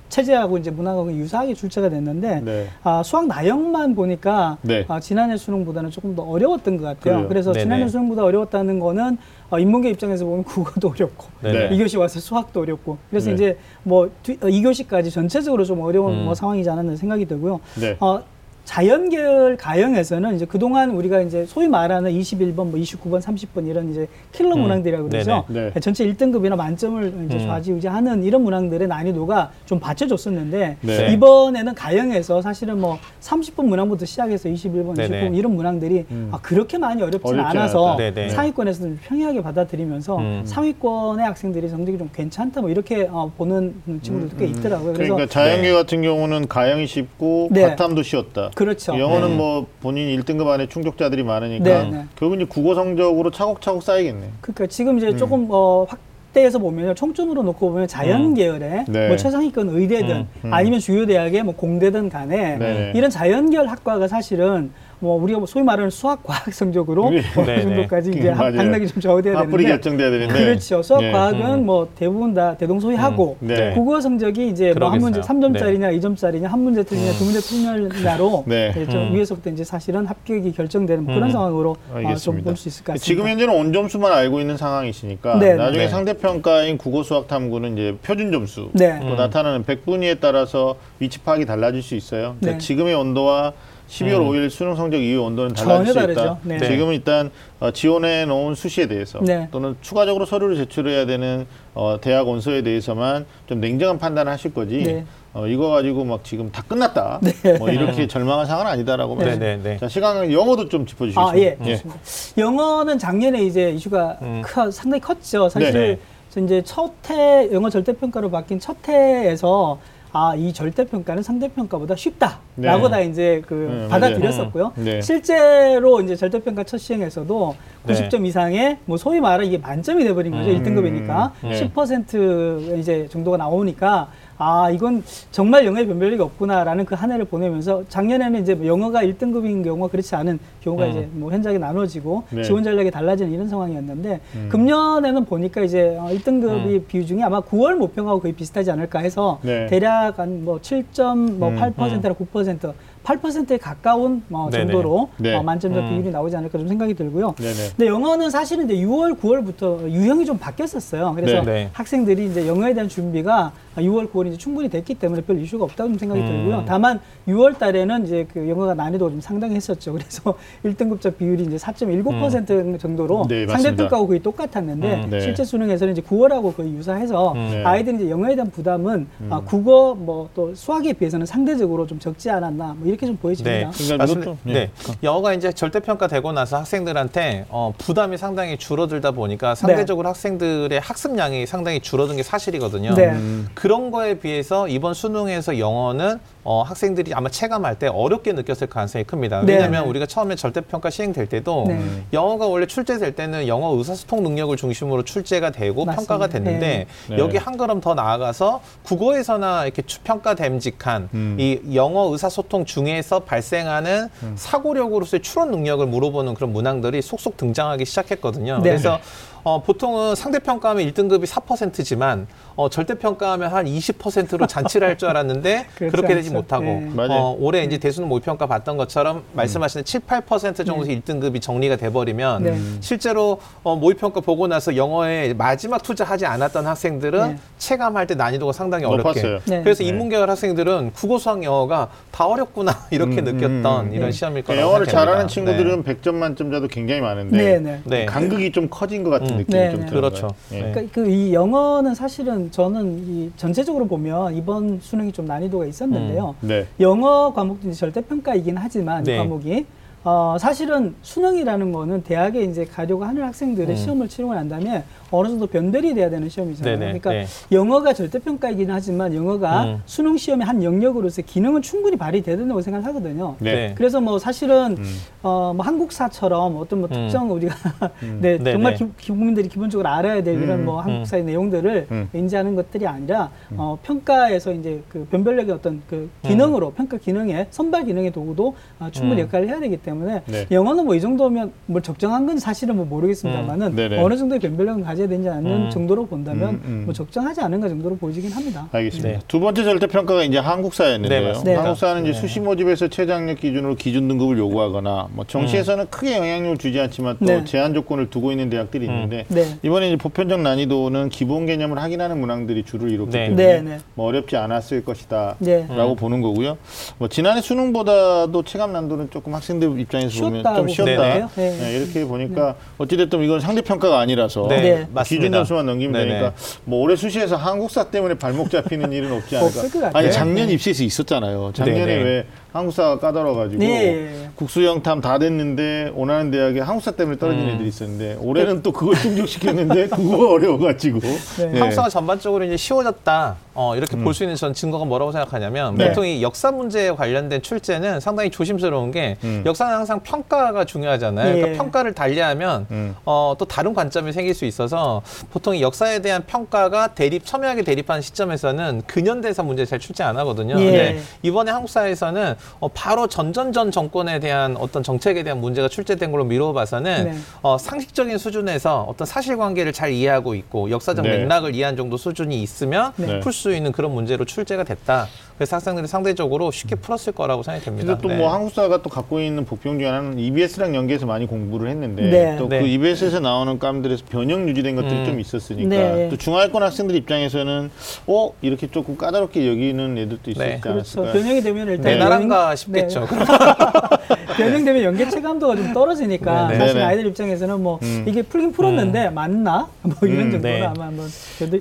체제하고 이제 문학하고 유사하게 출제가 됐는데 네. 아, 수학 나형만 보니까 네. 아, 지난해 수능보다는 조금 더 어려웠던 것 같아요. 그래요. 그래서 네네. 지난해 수능보다 어려웠다는 거는 어, 인문계 입장에서 보면 국어도 어렵고 네네. 이 교시 와서 수학도 어렵고 그래서 네네. 이제 뭐 이 교시까지 전체적으로 좀 어려운 음. 뭐 상황이지 않았나 생각이 들고요. 네. 어, 자연계열 가형에서는 이제 그동안 우리가 이제 소위 말하는 이십일 번, 뭐 이십구 번, 삼십 번 이런 이제 킬러 음. 문항들이라고 그러죠. 네. 전체 일 등급이나 만점을 이제 좌지우지하는 이런 문항들의 난이도가 좀 받쳐줬었는데 네. 이번에는 가형에서 사실은 뭐 삼십 번 문항부터 시작해서 이십일 번, 네네. 이십구 번 이런 문항들이 음. 아, 그렇게 많이 어렵진 않아서 상위권에서 좀 평이하게 받아들이면서 음. 상위권의 학생들이 성적이 좀 괜찮다 뭐 이렇게 어, 보는 친구들도 꽤 있더라고요. 그래서 그러니까 자연계 네. 같은 경우는 가형이 쉽고 네. 바탐도 쉬웠다. 그렇죠. 영어는 네. 뭐 본인 일 등급 안에 충족자들이 많으니까 네, 네. 결국 이제 국어 성적으로 차곡차곡 쌓이겠네. 그러니까 지금 이제 음. 조금 어, 확대해서 보면 총점으로 놓고 보면 자연 계열에 음. 네. 뭐 최상위권 의대든 음, 음. 아니면 주요 대학의 뭐 공대든 간에 네. 이런 자연 계열 학과가 사실은 뭐 우리가 소위 말하는 수학 과학 성적으로 네, 어느 네, 정도까지 네. 이제 당락이 좀 좌우돼야 되는데 맞불이 결정돼야 되는데 그렇죠. 수학 네. 과학은 음. 뭐 대부분 다 대동소이하고 음. 네. 국어 성적이 이제 뭐 한 문제 삼 점짜리냐 네. 이 점짜리냐 한 문제 틀리냐 음. 두 문제 틀리냐로 네. 네, 음. 위에서부터 이제 사실은 합격이 결정되는 뭐 그런 음. 상황으로 어, 좀 볼 수 있을 것 같습니다. 지금 현재는 온 점수만 알고 있는 상황이시니까 네. 나중에 네. 상대 평가인 국어 수학 탐구는 이제 표준 점수 네. 음. 나타나는 백분위에 따라서 위치 파악이 달라질 수 있어요. 그러니까 네. 지금의 온도와 십이월 오일 수능 성적 이후 온도는 달라질 수 있다. 네. 지금은 일단 지원해 놓은 수시에 대해서 네. 또는 추가적으로 서류를 제출해야 되는 어, 대학 원서에 대해서만 좀 냉정한 판단을 하실 거지 네. 어, 이거 가지고 막 지금 다 끝났다. 네. 뭐 이렇게 절망한 상황은 아니다라고 네. 네. 네. 자, 시간은 영어도 좀 짚어주시겠습니다. 아, 예. 예. 영어는 작년에 이제 이슈가 음. 커, 상당히 컸죠. 사실 네. 이제 첫 해 영어 절대평가로 바뀐 첫 해에서 아, 이 절대평가는 상대평가보다 쉽다라고 네. 다 이제 그 네, 받아들였었고요. 네. 실제로 이제 절대평가 첫 시행에서도 네. 구십 점 이상의 뭐 소위 말하는 이게 만점이 돼버린 거죠. 음, 일 등급이니까. 네. 십 퍼센트 이제 정도가 나오니까 아, 이건 정말 영어의 변별력이 없구나라는 그 한 해를 보내면서 작년에는 이제 영어가 일 등급인 경우와 그렇지 않은 경우가 음. 이제 뭐 현장에 나눠지고 네. 지원 전략이 달라지는 이런 상황이었는데 음. 금년에는 보니까 이제 일 등급이 음. 비율 중에 아마 구월 모평하고 거의 비슷하지 않을까 해서 네. 대략 한 뭐 칠 점 팔 퍼센트나 구 퍼센트 팔 퍼센트에 가까운 어, 정도로 어, 만점자 음. 비율이 나오지 않을까 좀 생각이 들고요. 네네. 근데 영어는 사실은 이제 유월, 구월부터 유형이 좀 바뀌었었어요. 그래서 네네. 학생들이 이제 영어에 대한 준비가 유월, 구월이 이제 충분히 됐기 때문에 별 이슈가 없다는 생각이 음. 들고요. 다만 유월 달에는 이제 그 영어가 난이도가 좀 상당했었죠. 그래서 일 등급자 비율이 이제 사 점 일구 퍼센트 음. 정도로 네, 상대평가하고 거의 똑같았는데 음, 네. 실제 수능에서는 이제 구월하고 거의 유사해서 음, 네. 아이들이 이제 영어에 대한 부담은 음. 아, 국어 뭐 또 수학에 비해서는 상대적으로 좀 적지 않았나. 뭐 이렇게 좀 보여집니다. 네, 맞습니다. 네. 네. 영어가 이제 절대평가되고 나서 학생들한테 어, 부담이 상당히 줄어들다 보니까 상대적으로 네. 학생들의 학습량이 상당히 줄어든 게 사실이거든요. 네. 음. 그런 거에 비해서 이번 수능에서 영어는 어, 학생들이 아마 체감할 때 어렵게 느꼈을 가능성이 큽니다. 네. 왜냐하면 우리가 처음에 절대평가 시행될 때도 네. 영어가 원래 출제될 때는 영어 의사소통 능력을 중심으로 출제가 되고 맞습니다. 평가가 됐는데 네. 여기 한 걸음 더 나아가서 국어에서나 이렇게 평가됨직한 음. 이 영어 의사소통 중에서 발생하는 음. 사고력으로서의 추론 능력을 물어보는 그런 문항들이 속속 등장하기 시작했거든요. 네. 그래서 어, 보통은 상대평가하면 일 등급이 사 퍼센트지만 어, 절대평가하면 한 이십 퍼센트로 잔치를 할 줄 알았는데 그렇게 되지 않죠. 못하고 네. 어, 올해 네. 이제 대수능 모의평가 봤던 것처럼 말씀하신 음. 칠, 팔 퍼센트 정도에서 네. 일 등급이 정리가 돼버리면 네. 실제로 어, 모의평가 보고 나서 영어에 마지막 투자하지 않았던 학생들은 네. 체감할 때 난이도가 상당히 어렵게 네. 그래서 네. 인문계열 학생들은 국어, 수학, 영어가 다 어렵구나 이렇게 음, 느꼈던 음, 이런 네. 시험일 거라고 영어를 생각합니다. 잘하는 친구들은 네. 백 점 만점자도 굉장히 많은데 네, 네. 간극이 좀 커진 것 같아요. 음. 느낌이 네, 좀 네. 그렇죠. 네. 그러니까 그 이 영어는 사실은 저는 이 전체적으로 보면 이번 수능이 좀 난이도가 있었는데요. 음, 네. 영어 과목도 이제 절대평가이긴 하지만 네. 과목이 어, 사실은 수능이라는 거는 대학에 이제 가려고 하는 학생들의 음. 시험을 치르고 난 다음에 어느 정도 변별이 돼야 되는 시험이잖아요. 네네, 그러니까 네. 영어가 절대평가이긴 하지만 영어가 음. 수능 시험의 한 영역으로서 기능은 충분히 발휘돼야 된다고 생각하거든요. 네. 그래서 뭐 사실은 음. 어, 뭐 한국사처럼 어떤 뭐 특정 음. 우리가 네, 네, 정말 네. 기, 국민들이 기본적으로 알아야 될 음. 이런 뭐 한국사의 음. 내용들을 음. 인지하는 것들이 아니라 음. 어, 평가에서 이제 그 변별력의 어떤 그 기능으로 음. 평가 기능의 선발 기능의 도구도 어, 충분히 음. 역할을 해야 되기 때문에. 때문에 네. 영어는 뭐 이 정도면 뭐 적정한 건지 사실은 뭐 모르겠습니다만은 음, 어느 정도의 변별력을 가져야 되는지 않는 음, 정도로 본다면 음, 음. 뭐 적정하지 않은가 정도로 보이긴 합니다. 알겠습니다. 네. 두 번째 절대평가가 이제 한국사였는데요. 네, 한국사는 네. 이제 수시 모집에서 최저학력 기준으로 기준 등급을 요구하거나 뭐 정시에서는 음. 크게 영향력을 주지 않지만 또 네. 제한 조건을 두고 있는 대학들이 음. 있는데 네. 이번에 이제 보편적 난이도는 기본 개념을 확인하는 문항들이 주를 이뤘기 네. 때문에 네, 네. 뭐 어렵지 않았을 것이다라고 네. 음. 보는 거고요. 뭐 지난해 수능보다도 체감 난도는 조금 학생들 입장에서 보면 좀 쉬웠다. 네. 네, 이렇게 보니까 네. 어찌됐든 이건 상대평가가 아니라서 네. 기준 점수만 넘기면 네네. 되니까 뭐 올해 수시에서 한국사 때문에 발목 잡히는 일은 없지 않을까. 아니 작년 네. 입시에서 있었잖아요. 작년에 네네. 왜 한국사가 까다로워가지고 네. 국수영탐 다 됐는데 원하는 대학에 한국사 때문에 떨어진 음. 애들이 있었는데 올해는 네. 또 그걸 충족시켰는데 그거 어려워가지고 네. 네. 한국사가 전반적으로 이제 쉬워졌다. 어, 이렇게 음. 볼 수 있는 전 증거가 뭐라고 생각하냐면 네. 보통 이 역사 문제에 관련된 출제는 상당히 조심스러운 게 음. 역사는 항상 평가가 중요하잖아요. 예. 그러니까 평가를 달리하면 음. 어, 또 다른 관점이 생길 수 있어서 보통 이 역사에 대한 평가가 대립 첨예하게 대립하는 시점에서는 근현대사 문제 잘 출제 안 하거든요. 예. 근데 이번에 한국사에서는 어, 바로 전전전 정권에 대한 어떤 정책에 대한 문제가 출제된 걸로 미루어 봐서는 네. 어, 상식적인 수준에서 어떤 사실관계를 잘 이해하고 있고 역사적 네. 맥락을 이해한 정도 수준이 있으면 네. 풀 수 있는 그런 문제로 출제가 됐다. 그래서 학생들이 상대적으로 쉽게 풀었을 거라고 생각됩니다. 또 뭐 네. 한국사가 또 갖고 있는 복병 중 하나는 이비에스랑 연계해서 많이 공부를 했는데 네. 또 그 네. 이비에스에서 나오는 과목들에서 변형 유지된 것들이 음. 좀 있었으니까 네. 또 중하위권 학생들 입장에서는 어? 이렇게 조금 까다롭게 여기는 애들도 있을 네. 있지 않았을까요? 그렇죠. 변형이 되면 일단 네. 나란가 싶겠죠. 네. 변형되면 연계 체감도가 좀 떨어지니까 네네. 사실 네네. 아이들 입장에서는 뭐 음. 이게 풀긴 풀었는데 음. 맞나? 뭐 이런 음, 정도로 네. 아마 한번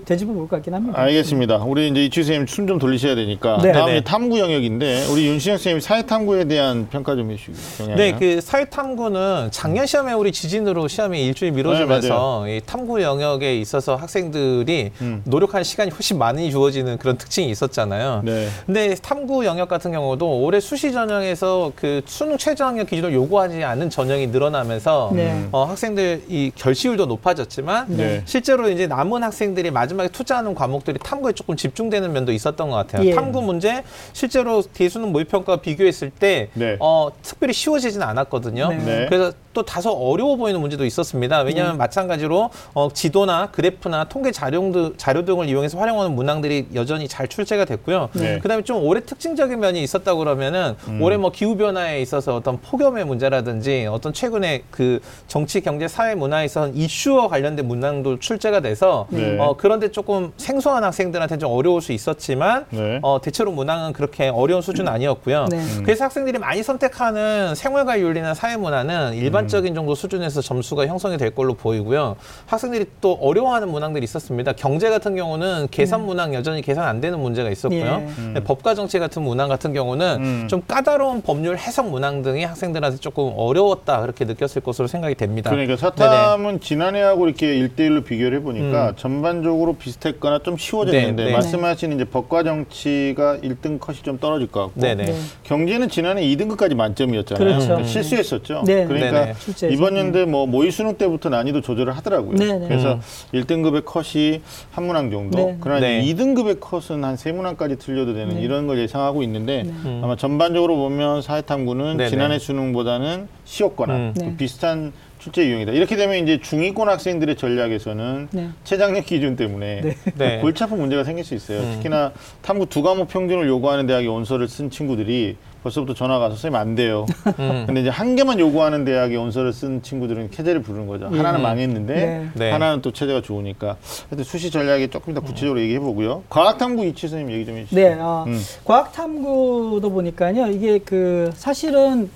되짚어 볼 것 같긴 합니다. 알겠습니다. 우리 이제 이치우 선생님 숨 좀 돌리셔야 되니까 네. 다음이 네. 탐구 영역인데 우리 윤신혁 선생님 사회탐구에 대한 평가 좀 해주시고요. 네, 그 사회탐구는 작년 시험에 우리 지진으로 시험이 일주일 미뤄지면서 네, 이 탐구 영역에 있어서 학생들이 음. 노력할 시간이 훨씬 많이 주어지는 그런 특징이 있었잖아요. 네. 근데 탐구 영역 같은 경우도 올해 수시 전형에서 그 수능 최저 학력 기준을 요구하지 않는 전형이 늘어나면서 네. 어, 학생들 이 결시율도 높아졌지만 네. 실제로 이제 남은 학생들이 마지막에 투자하는 과목들이 탐구에 조금 집중되는 면도 있었던 것 같아요. 예. 탐구 문제 실제로 대수능 모의평가와 비교했을 때 네. 어, 특별히 쉬워지진 않았거든요. 네. 네. 그래서 또 다소 어려워 보이는 문제도 있었습니다. 왜냐하면 음. 마찬가지로 어, 지도나 그래프나 통계 자료, 자료 등을 이용해서 활용하는 문항들이 여전히 잘 출제가 됐고요. 네. 그다음에 좀 올해 특징적인 면이 있었다고 그러면은 음. 올해 뭐 기후 변화에 있어서 어떤 폭염의 문제라든지 어떤 최근에 그 정치, 경제, 사회, 문화에 있어서 이슈와 관련된 문항도 출제가 돼서 네. 어, 그런데 조금 생소한 학생들한테 좀 어려울 수 있었지만 네. 어, 대체로 문항은 그렇게 어려운 수준 아니었고요. 네. 음. 그래서 학생들이 많이 선택하는 생활과 윤리나 사회 문화는 일반 적인 정도 수준에서 점수가 형성이 될 걸로 보이고요. 학생들이 또 어려워하는 문항들이 있었습니다. 경제 같은 경우는 계산 문항 여전히 계산 안 되는 문제가 있었고요. 예. 음. 법과 정치 같은 문항 같은 경우는 음. 좀 까다로운 법률 해석 문항 등이 학생들한테 조금 어려웠다 그렇게 느꼈을 것으로 생각이 됩니다. 그러니까 사탐은 네네. 지난해하고 이렇게 일대일로 비교를 해보니까 음. 전반적으로 비슷했거나 좀 쉬워졌는데 네네. 말씀하신 이제 법과 정치가 일 등 컷이 좀 떨어질 것 같고 네네. 경제는 지난해 이 등급까지 만점이었잖아요. 그렇죠. 음. 실수했었죠. 네. 그러니까 네네. 출제에서. 이번 연도에 뭐 모의 수능 때부터 난이도 조절을 하더라고요. 네네. 그래서 음. 일 등급의 컷이 한 문항 정도, 네네. 그러나 네. 이 등급의 컷은 한 세 문항까지 틀려도 되는 네. 이런 걸 예상하고 있는데 네. 아마 전반적으로 보면 사회탐구는 네네. 지난해 수능보다는 쉬웠거나 음. 네. 비슷한 출제 유형이다. 이렇게 되면 이제 중위권 학생들의 전략에서는 네. 최저학력 기준 때문에 네. 골치 아픈 문제가 생길 수 있어요. 음. 특히나 탐구 두 과목 평균을 요구하는 대학에 원서를 쓴 친구들이 벌써부터 전화가 와서 선생님 안 돼요. 음. 근데 이제 한 개만 요구하는 대학에 원서를 쓴 친구들은 캐제를 부르는 거죠. 음. 하나는 망했는데 네. 하나는 또 체제가 좋으니까. 하여튼 수시 전략에 조금 더 구체적으로 음. 얘기해 보고요. 과학탐구 이치우 선생님 얘기 좀 해주시죠. 네, 어, 음. 과학탐구도 보니까요. 이게 그 사실은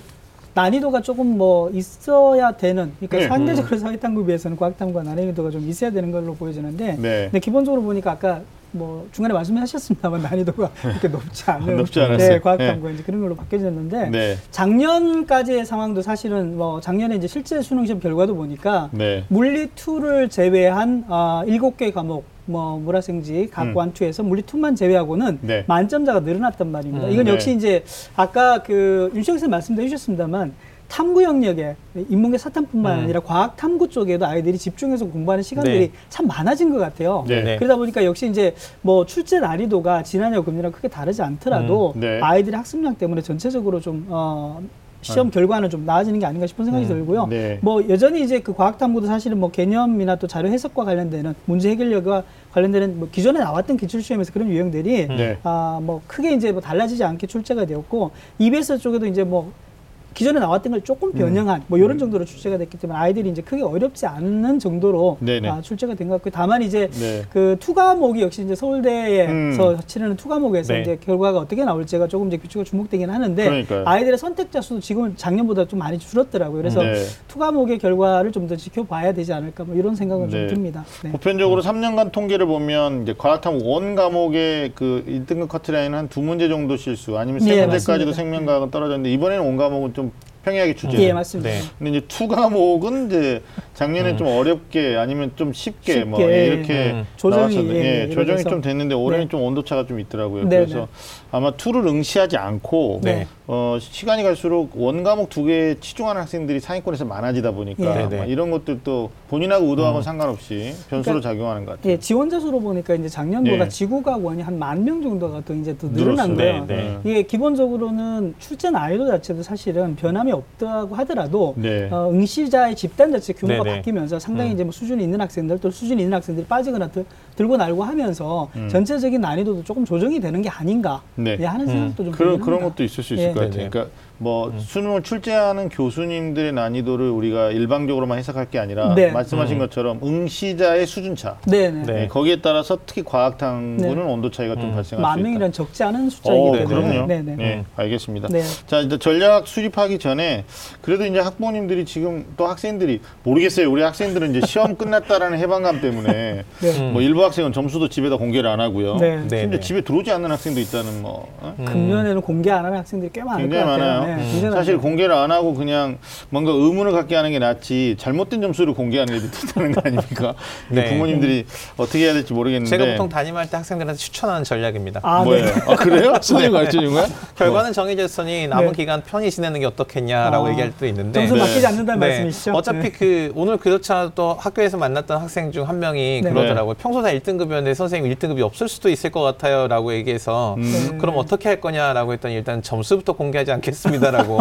난이도가 조금 뭐 있어야 되는, 그러니까 네. 상대적으로 사회탐구에 비해서는 과학탐구가 난이도가 좀 있어야 되는 걸로 보여지는데, 네. 근데 기본적으로 보니까 아까 뭐 중간에 말씀하셨습니다만 난이도가 그렇게 높지 않은 높지 네, 과학탐구 네. 이제 그런 걸로 바뀌어졌는데 네. 작년까지의 상황도 사실은 뭐 작년에 이제 실제 수능 시험 결과도 보니까 네. 물리 이를 제외한 아 일곱 개 과목 뭐 물화생지 각원투에서 음. 물리 이만 제외하고는 네. 만점자가 늘어났단 말입니다. 음, 이건 역시 네. 이제 아까 그 윤신혁 선생님 말씀도 해주셨습니다만. 탐구 영역에 인문계 사탐뿐만 아니라 음. 과학 탐구 쪽에도 아이들이 집중해서 공부하는 시간들이 네. 참 많아진 것 같아요. 네네. 그러다 보니까 역시 이제 뭐 출제 난이도가 지난해와 금년이랑 크게 다르지 않더라도 음. 네. 아이들의 학습량 때문에 전체적으로 좀 어. 시험 결과는 좀 나아지는 게 아닌가 싶은 생각이 음, 들고요. 네. 뭐 여전히 이제 그 과학탐구도 사실은 뭐 개념이나 또 자료 해석과 관련되는 문제 해결력과 관련되는 뭐 기존에 나왔던 기출 시험에서 그런 유형들이 네. 아 뭐 크게 이제 뭐 달라지지 않게 출제가 되었고 이비에스 쪽에도 이제 뭐 기존에 나왔던 걸 조금 변형한 음. 뭐 이런 정도로 출제가 됐기 때문에 아이들이 이제 크게 어렵지 않는 정도로 아, 출제가 된 것 같고 다만 이제 네. 그 투과목이 역시 이제 서울대에서 음. 치르는 투과목에서 네. 이제 결과가 어떻게 나올지가 조금 이제 규칙이 주목되긴 하는데 그러니까요. 아이들의 선택자 수도 지금은 작년보다 좀 많이 줄었더라고요. 그래서 네. 투과목의 결과를 좀 더 지켜봐야 되지 않을까 뭐 이런 생각은 네. 좀 듭니다. 네. 보편적으로 음. 삼 년간 통계를 보면 이제 과학탐구 원 과목의 그 일 등급 커트라인 한 두 문제 정도 실수 아니면 세 네, 문제까지도 생명과학은 떨어졌는데 이번에는 온 과목은 좀 평이하게 주제. 예, 맞습니다. 네. 근데 이제 투 과목은 이제 작년에 음. 좀 어렵게 아니면 좀 쉽게, 쉽게 뭐 이렇게 음. 조정이 나왔었는데, 예, 예, 조정이 좀 됐는데 올해는 네. 좀 온도차가 좀 있더라고요. 네, 그래서 네. 아마 투를 응시하지 않고 네. 어, 시간이 갈수록 원 과목 두 개에 치중하는 학생들이 상위권에서 많아지다 보니까 예. 이런 것들도 본인하고 의도하고 음. 상관없이 변수로 그러니까, 작용하는 것 같아요. 예, 지원자 수로 보니까 이제 작년보다 네. 지구과학 원이 한 만 명 정도가 또 이제 또 늘어난데요. 네, 네. 이게 기본적으로는 출제 난이도 자체도 사실은 변함이 없다고 하더라도 네. 어, 응시자의 집단 자체 규모가 네, 네. 바뀌면서 상당히 음. 이제 뭐 수준이 있는 학생들 또 수준이 있는 학생들이 빠지거나 들, 들고 날고 하면서 음. 전체적인 난이도도 조금 조정이 되는 게 아닌가 네. 예, 하는 생각도 음. 좀 그런 그런 것도 있을 수 있을 예. 것 같아요. 그러니까 뭐 음. 수능을 출제하는 교수님들의 난이도를 우리가 일방적으로만 해석할 게 아니라 네. 말씀하신 음. 것처럼 응시자의 수준차 네, 네. 네. 거기에 따라서 특히 과학탐구는 네. 온도 차이가 음. 좀 발생할 만 수 있다. 만 명이란 적지 않은 숫자이기 때문에. 네, 네. 네, 알겠습니다. 네. 자, 이제 전략 수립하기 전에 그래도 이제 학부모님들이 지금 또 학생들이 모르겠어요. 우리 학생들은 이제 시험 끝났다라는 해방감 때문에 네. 뭐 일부 학생은 점수도 집에다 공개를 안 하고요. 네. 네. 심지어 네. 집에 들어오지 않는 학생도 있다는 뭐. 어? 음. 금년에는 공개 안 하는 학생들이 꽤 많을 것 같아요. 네, 음. 사실 공개를 안 하고 그냥 뭔가 의문을 갖게 하는 게 낫지 잘못된 점수를 공개하는 게 뜻하는 거 아닙니까? 네. 부모님들이 어떻게 해야 될지 모르겠는데 제가 보통 담임할 때 학생들한테 추천하는 전략입니다. 아, 뭐예요? 네. 아, 그래요? 선생님 가르쳐준 거야? 결과는 정해졌으니 남은 네. 기간 편히 지내는 게 어떻겠냐라고 아, 얘기할 수도 있는데 점수 바뀌지 네. 않는다는 네. 말씀이시죠? 어차피 네. 그 오늘 그렇잖아도 학교에서 만났던 학생 중 한 명이 네. 그러더라고요. 네. 평소 다 일 등급이었는데 선생님 일 등급이 없을 수도 있을 것 같아요 라고 얘기해서 음. 네. 그럼 어떻게 할 거냐라고 했더니 일단 점수부터 공개하지 않겠습니다 라고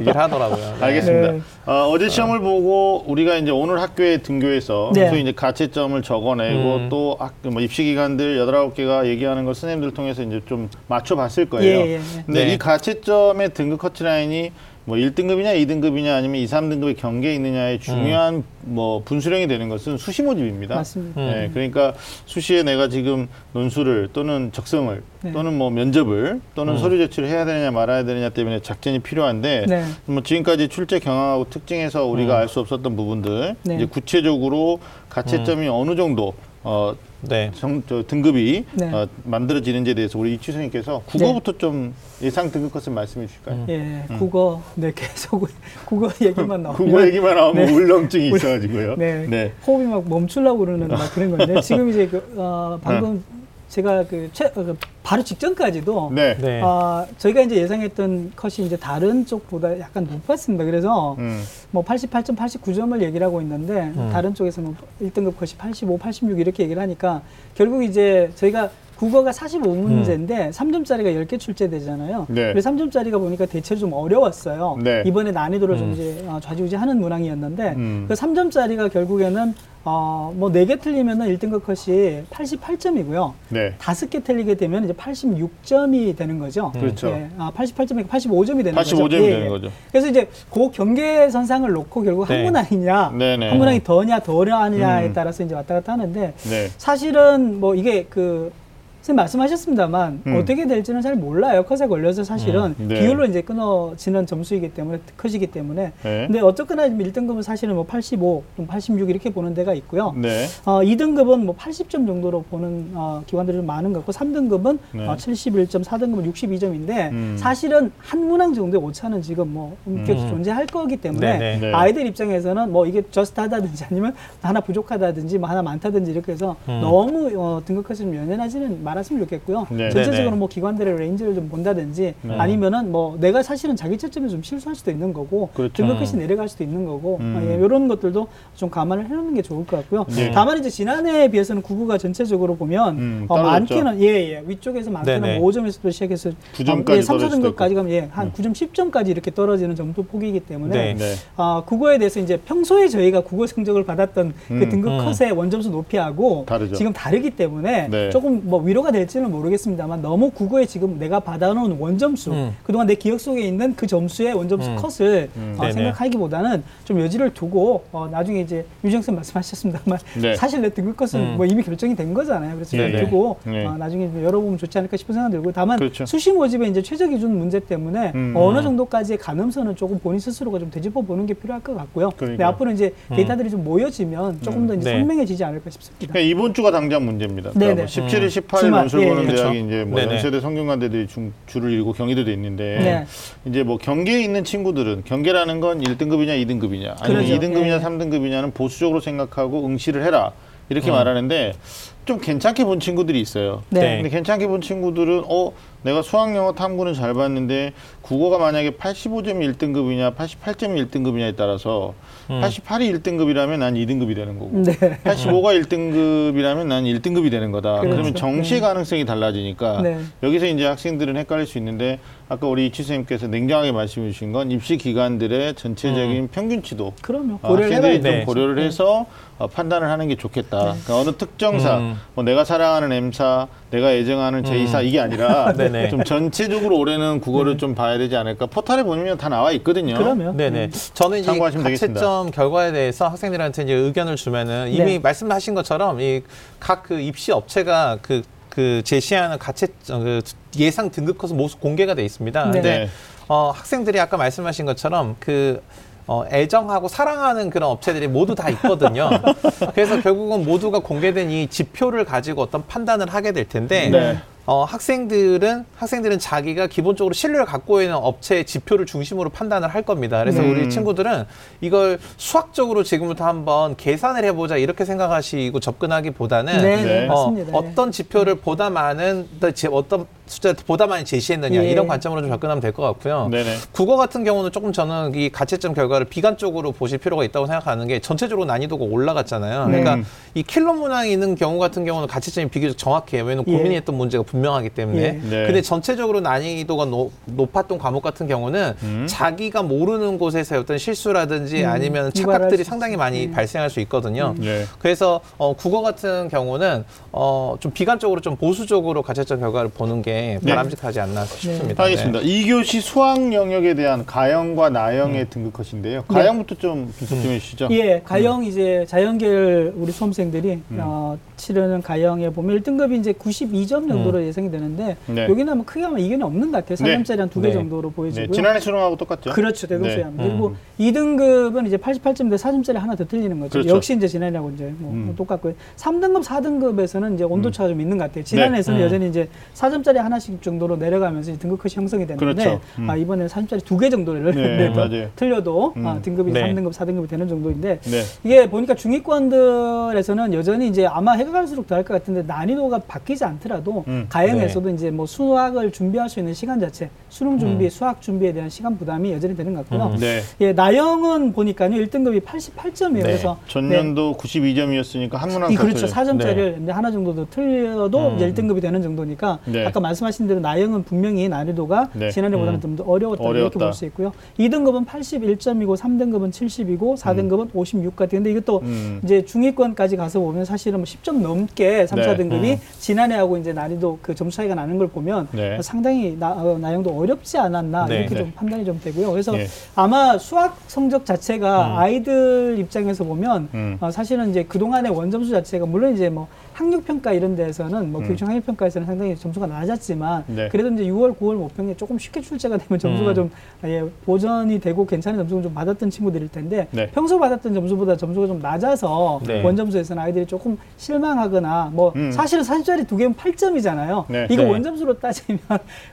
얘기를 하더라고요. 네. 알겠습니다. 네. 어, 어제 시험을 어. 보고 우리가 이제 오늘 학교에 등교해서 네. 소위 이제 가채점을 적어내고 음. 또 학, 뭐 입시기관들 여덟 개가 얘기하는 걸 선생님들 통해서 이제 좀 맞춰봤을 거예요. 예, 예, 예. 근데 네. 이 가채점의 등급 커트라인이 뭐 일 등급이냐 이 등급이냐 아니면 이, 삼 등급의 경계에 있느냐의 중요한 음. 뭐 분수령이 되는 것은 수시 모집입니다. 맞습니다. 음. 네, 그러니까 수시에 내가 지금 논술을 또는 적성을 네. 또는 뭐 면접을 또는 음. 서류 제출을 해야 되느냐 말아야 되느냐 때문에 작전이 필요한데 네. 뭐 지금까지 출제 경향하고 특징에서 우리가 음. 알 수 없었던 부분들 네. 이제 구체적으로 가채점이 음. 어느 정도 어, 네. 정, 저, 등급이 네. 어, 만들어지는지에 대해서 우리 이치우 선생님께서 국어부터 네. 좀 예상 등급 컷을 말씀해 주실까요? 예, 음. 음. 국어, 네, 계속 국어 얘기만 나오면 국어 얘기만 나오면 네. 울렁증이 있어가지고요. 네. 네, 호흡이 막 멈추려고 그러는 막 그런 건데 지금 이제 그, 어, 방금 네. 제가 그, 최, 그 바로 직전까지도 네. 네. 어, 저희가 이제 예상했던 컷이 이제 다른 쪽보다 약간 높았습니다. 그래서 음. 뭐 팔십팔 점, 팔십구 점을 얘기를 하고 있는데 음. 다른 쪽에서 뭐 일 등급 컷이 팔십오, 팔십육 이렇게 얘기를 하니까 결국 이제 저희가 국어가 사십오 문제인데 음. 삼 점짜리가 열 개 출제되잖아요. 네. 그래서 삼 점짜리가 보니까 대체로 좀 어려웠어요. 네. 이번에 난이도를 음. 좀 이제 좌지우지하는 문항이었는데 음. 그 삼 점짜리가 결국에는 어, 뭐 네 개 틀리면은 일 등급 컷이 팔십팔 점이고요. 네. 다섯 개 틀리게 되면 이제 팔십육 점이 되는 거죠. 음. 그렇죠. 네. 아, 팔십팔 점이 팔십오 점이 되는 팔십오 점이 거죠. 팔십오 점이 예, 되는 예. 거죠. 그래서 이제 그 경계선상을 놓고 결국 네. 한 문항이냐, 네, 네. 한 문항이 더냐, 덜하냐에 음. 따라서 이제 왔다 갔다 하는데 네. 사실은 뭐 이게 그 선생님 말씀하셨습니다만 음. 어떻게 될지는 잘 몰라요. 컷에 걸려서 사실은 음. 네. 비율로 이제 끊어지는 점수이기 때문에 컷이기 때문에. 네. 근데 어쨌거나 일 등급은 사실은 뭐 팔십오, 팔십육 이렇게 보는 데가 있고요. 네. 어, 이 등급은 뭐 팔십 점 정도로 보는 어, 기관들이 좀 많은 것 같고 삼 등급은 네. 어, 칠십일 점, 사 등급은 육십이 점인데 음. 사실은 한 문항 정도의 오차는 지금 뭐 엄격히 음. 존재할 거기 때문에 네. 네. 아이들 입장에서는 뭐 이게 저스트하다든지 아니면 하나 부족하다든지 뭐 하나 많다든지 이렇게 해서 음. 너무 어, 등급 컷이 좀 연연하지는 알았으면 좋겠고요. 네, 전체적으로 네, 뭐 기관들의 레인지를 좀 본다든지 네. 아니면은 뭐 내가 사실은 자기 채점에 좀 실수할 수도 있는 거고 그렇죠. 등급컷이 내려갈 수도 있는 거고 음. 아, 예, 이런 것들도 좀 감안을 해놓는 게 좋을 것 같고요. 네. 다만 이제 지난해에 비해서는 국어가 전체적으로 보면 음, 어, 많게는 예예 예, 위쪽에서 많게는 네, 네. 오 점에서부터 시작해서 구 점까지 어, 예, 삼, 사 등급까지 가면 예, 한 음. 구 점, 십 점까지 이렇게 떨어지는 점도 폭이기 때문에 네, 네. 어, 국어에 대해서 이제 평소에 저희가 국어 성적을 받았던 음, 그 등급컷의 음. 원점수 높이하고 다르죠. 지금 다르기 때문에 네. 조금 뭐 위로 가 될지는 모르겠습니다만 너무 국어에 지금 내가 받아놓은 원점수 음. 그동안 내 기억 속에 있는 그 점수의 원점수 음. 컷을 음. 어, 생각하기보다는 좀 여지를 두고 어, 나중에 이제 윤신혁 선생님 말씀하셨습니다만 네. 사실 내 등급 컷은 음. 뭐 이미 결정이 된 거잖아요. 그래서 네. 두고 네. 어, 나중에 좀 열어보면 좋지 않을까 싶은 생각 들고 다만 그렇죠. 수시 모집의 이제 최저 기준 문제 때문에 음. 어느 정도까지의 가늠선은 조금 본인 스스로가 좀 되짚어보는 게 필요할 것 같고요. 그러니까. 앞으로 이제 데이터들이 음. 좀 모여지면 조금 더 이제 네. 선명해지지 않을까 싶습니다. 그러니까 이번 주가 당장 문제입니다. 그러니까 뭐 십칠 일, 십팔 일 논술 예, 보는 그렇죠. 대학이 이제 뭐 네네. 연세대 성균관대들이 중, 줄을 이루고 경희대도 있는데 네. 이제 뭐 경계에 있는 친구들은 경계라는 건 일 등급이냐 이 등급이냐 아니면 그렇죠. 이 등급이냐 예. 삼 등급이냐는 보수적으로 생각하고 응시를 해라 이렇게 음. 말하는데 좀 괜찮게 본 친구들이 있어요. 네. 근데 괜찮게 본 친구들은 어 내가 수학, 영어, 탐구는 잘 봤는데 국어가 만약에 팔십오 점이 일 등급이냐 팔십팔 점이 일 등급이냐에 따라서 음. 팔십팔이 일 등급이라면 난 이 등급이 되는 거고 네. 팔십오가 일 등급이라면 난 일 등급이 되는 거다. 그렇죠. 그러면 정시 네. 가능성이 달라지니까 네. 여기서 이제 학생들은 헷갈릴 수 있는데 아까 우리 이치우 선생님께서 냉정하게 말씀해 주신 건 입시 기관들의 전체적인 음. 평균치도 그럼요. 고려를 아, 학생들이 좀 고려를 해서 네. 판단을 하는 게 좋겠다. 네. 그러니까 어느 특정사 음. 음. 뭐 내가 사랑하는 M사, 내가 애정하는 J사 음. 이게 아니라 좀 전체적으로 올해는 국어를 네. 좀 봐야 되지 않을까. 포털에 보면 다 나와 있거든요. 그러면 네네. 음. 저는 이 가채점 되겠습니다. 결과에 대해서 학생들한테 이제 의견을 주면은 이미 네. 말씀하신 것처럼 이 각 그 입시 업체가 그 그 제시하는 가채 그 예상 등급 컷은 모두 공개가 돼 있습니다. 네. 근데 어, 학생들이 아까 말씀하신 것처럼 그 어, 애정하고 사랑하는 그런 업체들이 모두 다 있거든요. 그래서 결국은 모두가 공개된 이 지표를 가지고 어떤 판단을 하게 될 텐데 네. 어, 학생들은 학생들은 자기가 기본적으로 신뢰를 갖고 있는 업체의 지표를 중심으로 판단을 할 겁니다. 그래서 음. 우리 친구들은 이걸 수학적으로 지금부터 한번 계산을 해보자 이렇게 생각하시고 접근하기보다는 네, 네. 어, 맞습니다. 어떤 지표를 보다 많은 어떤 숫자를 보다 많이 제시했느냐 예. 이런 관점으로 좀 접근하면 될 것 같고요. 네네. 국어 같은 경우는 조금 저는 이 가채점 결과를 비관적으로 보실 필요가 있다고 생각하는 게 전체적으로 난이도가 올라갔잖아요. 음. 그러니까 이 킬러 문항이 있는 경우 같은 경우는 가채점이 비교적 정확해요. 왜냐하면 예. 고민했던 문제가 분명하기 때문에. 예. 네. 근데 전체적으로 난이도가 노, 높았던 과목 같은 경우는 음. 자기가 모르는 곳에서 어떤 실수라든지 음. 아니면 착각들이 상당히 많이 음. 발생할 수 있거든요. 음. 네. 그래서 어, 국어 같은 경우는 어, 좀 비관적으로 좀 보수적으로 가채점 결과를 보는 게 바람직하지 네. 않나 싶습니다. 네. 알겠습니다. 네. 이 교시 수학 영역에 대한 가형과 나형의 음. 등급컷인데요. 가형부터 네. 좀 분석 좀 해주시죠. 예, 가형 음. 이제 자연계열 우리 수험생들이 음. 어, 치르는 가형에 보면 일 등급이 이제 구십이 점 정도로 음. 예상이 되는데 네. 여기는 아마 크게 아마 이견이 없는 것 같아요. 사 점짜리 네. 한 두 개 네. 정도로 보여지고요. 네. 지난해 수능하고 똑같죠. 그렇죠. 대부분이야. 네. 그리고 음. 이 등급은 이제 팔십팔 점대 사 점짜리 하나 더 틀리는 거죠. 그렇죠. 역시 이제 지난해하고 이제 뭐 음. 똑같고요. 삼 등급, 사 등급에서는 이제 온도차가 음. 좀 있는 것 같아요. 지난해에서는 네. 여전히 이제 사 점짜리 하나씩 정도로 내려가면서 등급컷이 형성이 됐는데 그렇죠. 음. 아, 이번에는 사 점짜리 두 개 정도를 네, 네, 틀려도 음. 아, 등급이 네. 삼 등급, 사 등급이 되는 정도인데 네. 이게 보니까 중위권들에서는 여전히 이제 아마 해가 갈수록 더 할 것 같은데 난이도가 바뀌지 않더라도 음. 가형에서도 네. 이제 뭐 수학을 준비할 수 있는 시간 자체, 수능 준비, 음. 수학 준비에 대한 시간 부담이 여전히 되는 것 같고요. 음. 네. 예, 나형은 보니까요 일 등급이 팔십팔 점이에요. 네. 그래서 전년도 네. 구십이 점이었으니까 한 문항 더 그렇죠. 사 점짜리를 네. 하나 정도 더 틀려도 음. 일 등급이 되는 정도니까 네. 아까 말씀하신 대로 나형은 분명히 난이도가 네. 지난해보다는 음. 좀 더 어려웠다, 어려웠다 이렇게 볼 수 있고요. 이 등급은 팔십일 점이고 삼 등급은 칠십이고 사 등급은 음. 오십육까지. 근데 이것도 음. 이제 중위권까지 가서 보면 사실은 뭐 십 점 넘게 삼, 네. 사 등급이 음. 지난해하고 이제 난이도 그 점수 차이가 나는 걸 보면 네. 상당히 나, 나형도 어렵지 않았나 네. 이렇게 네. 좀 판단이 좀 되고요. 그래서 네. 아마 수학 성적 자체가 음. 아이들 입장에서 보면 음. 어, 사실은 이제 그동안의 원점수 자체가 물론 이제 뭐 학력평가 이런 데에서는 뭐 음. 교육청 학력평가에서는 상당히 점수가 낮았지만 네. 그래도 이제 유월, 구월 모평에 조금 쉽게 출제가 되면 점수가 음. 좀 예, 보전이 되고 괜찮은 점수를 좀 받았던 친구들일 텐데 네. 평소 받았던 점수보다 점수가 좀 낮아서 네. 원점수에서는 아이들이 조금 실망하거나 뭐 음. 사실은 사 점짜리 두 개면 팔 점이잖아요. 네. 이거 네. 원점수로 따지면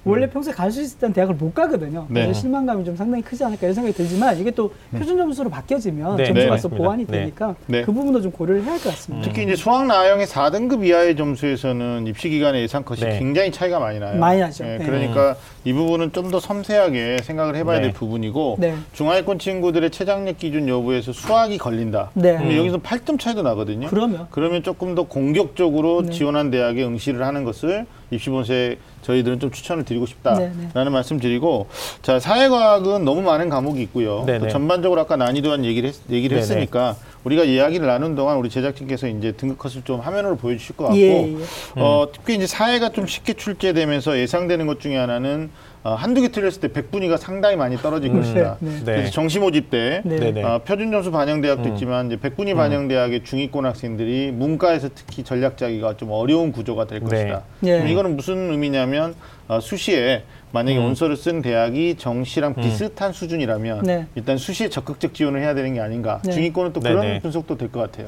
원래 음. 평소에 갈 수 있었던 대학을 못 가거든요. 네. 그래서 실망감이 좀 상당히 크지 않을까 이런 생각이 들지만 이게 또 음. 표준 점수로 바뀌어지면 네. 점수가 또 네. 보완이 네. 되니까 네. 그 부분도 좀 고려를 해야 할 것 같습니다. 특히 이제 수학 나형의 사 등급 이하의 점수에서는 입시 기간의 예상컷이 네. 굉장히 차이가 많이 나요. 많이 나죠. 네, 네. 그러니까 음. 이 부분은 좀 더 섬세하게 생각을 해봐야 네. 될 부분이고 네. 중하위권 친구들의 최장력 기준 여부에서 수학이 걸린다. 네. 그럼 음. 여기서 팔 점 차이도 나거든요. 그러면 그러면 조금 더 공격적으로 네. 지원한 대학에 응시를 하는 것을 입시본색 저희들은 좀 추천을 드리고 싶다라는 네네. 말씀 드리고, 자, 사회과학은 너무 많은 과목이 있고요. 또 전반적으로 아까 난이도한 얘기를, 했, 얘기를 했으니까 우리가 이야기를 나눈 동안 우리 제작진께서 이제 등급컷을 좀 화면으로 보여주실 것 같고 예, 예. 어, 음. 특히 이제 사회가 좀 쉽게 출제되면서 예상되는 것 중에 하나는 어, 한두 개 틀렸을 때 백분위가 상당히 많이 떨어질 음, 것이다. 네. 그래서 정시 모집 때 네. 어, 표준점수 반영 대학도 음. 있지만 이제 백분위 음. 반영 대학의 중위권 학생들이 문과에서 특히 전략 짜기가 좀 어려운 구조가 될 네. 것이다. 네. 이거는 무슨 의미냐면 어, 수시에 만약에 음. 원서를 쓴 대학이 정시랑 음. 비슷한 수준이라면 네. 일단 수시에 적극적 지원을 해야 되는 게 아닌가. 네. 중위권은 또 네네. 그런 분석도 될 것 같아요.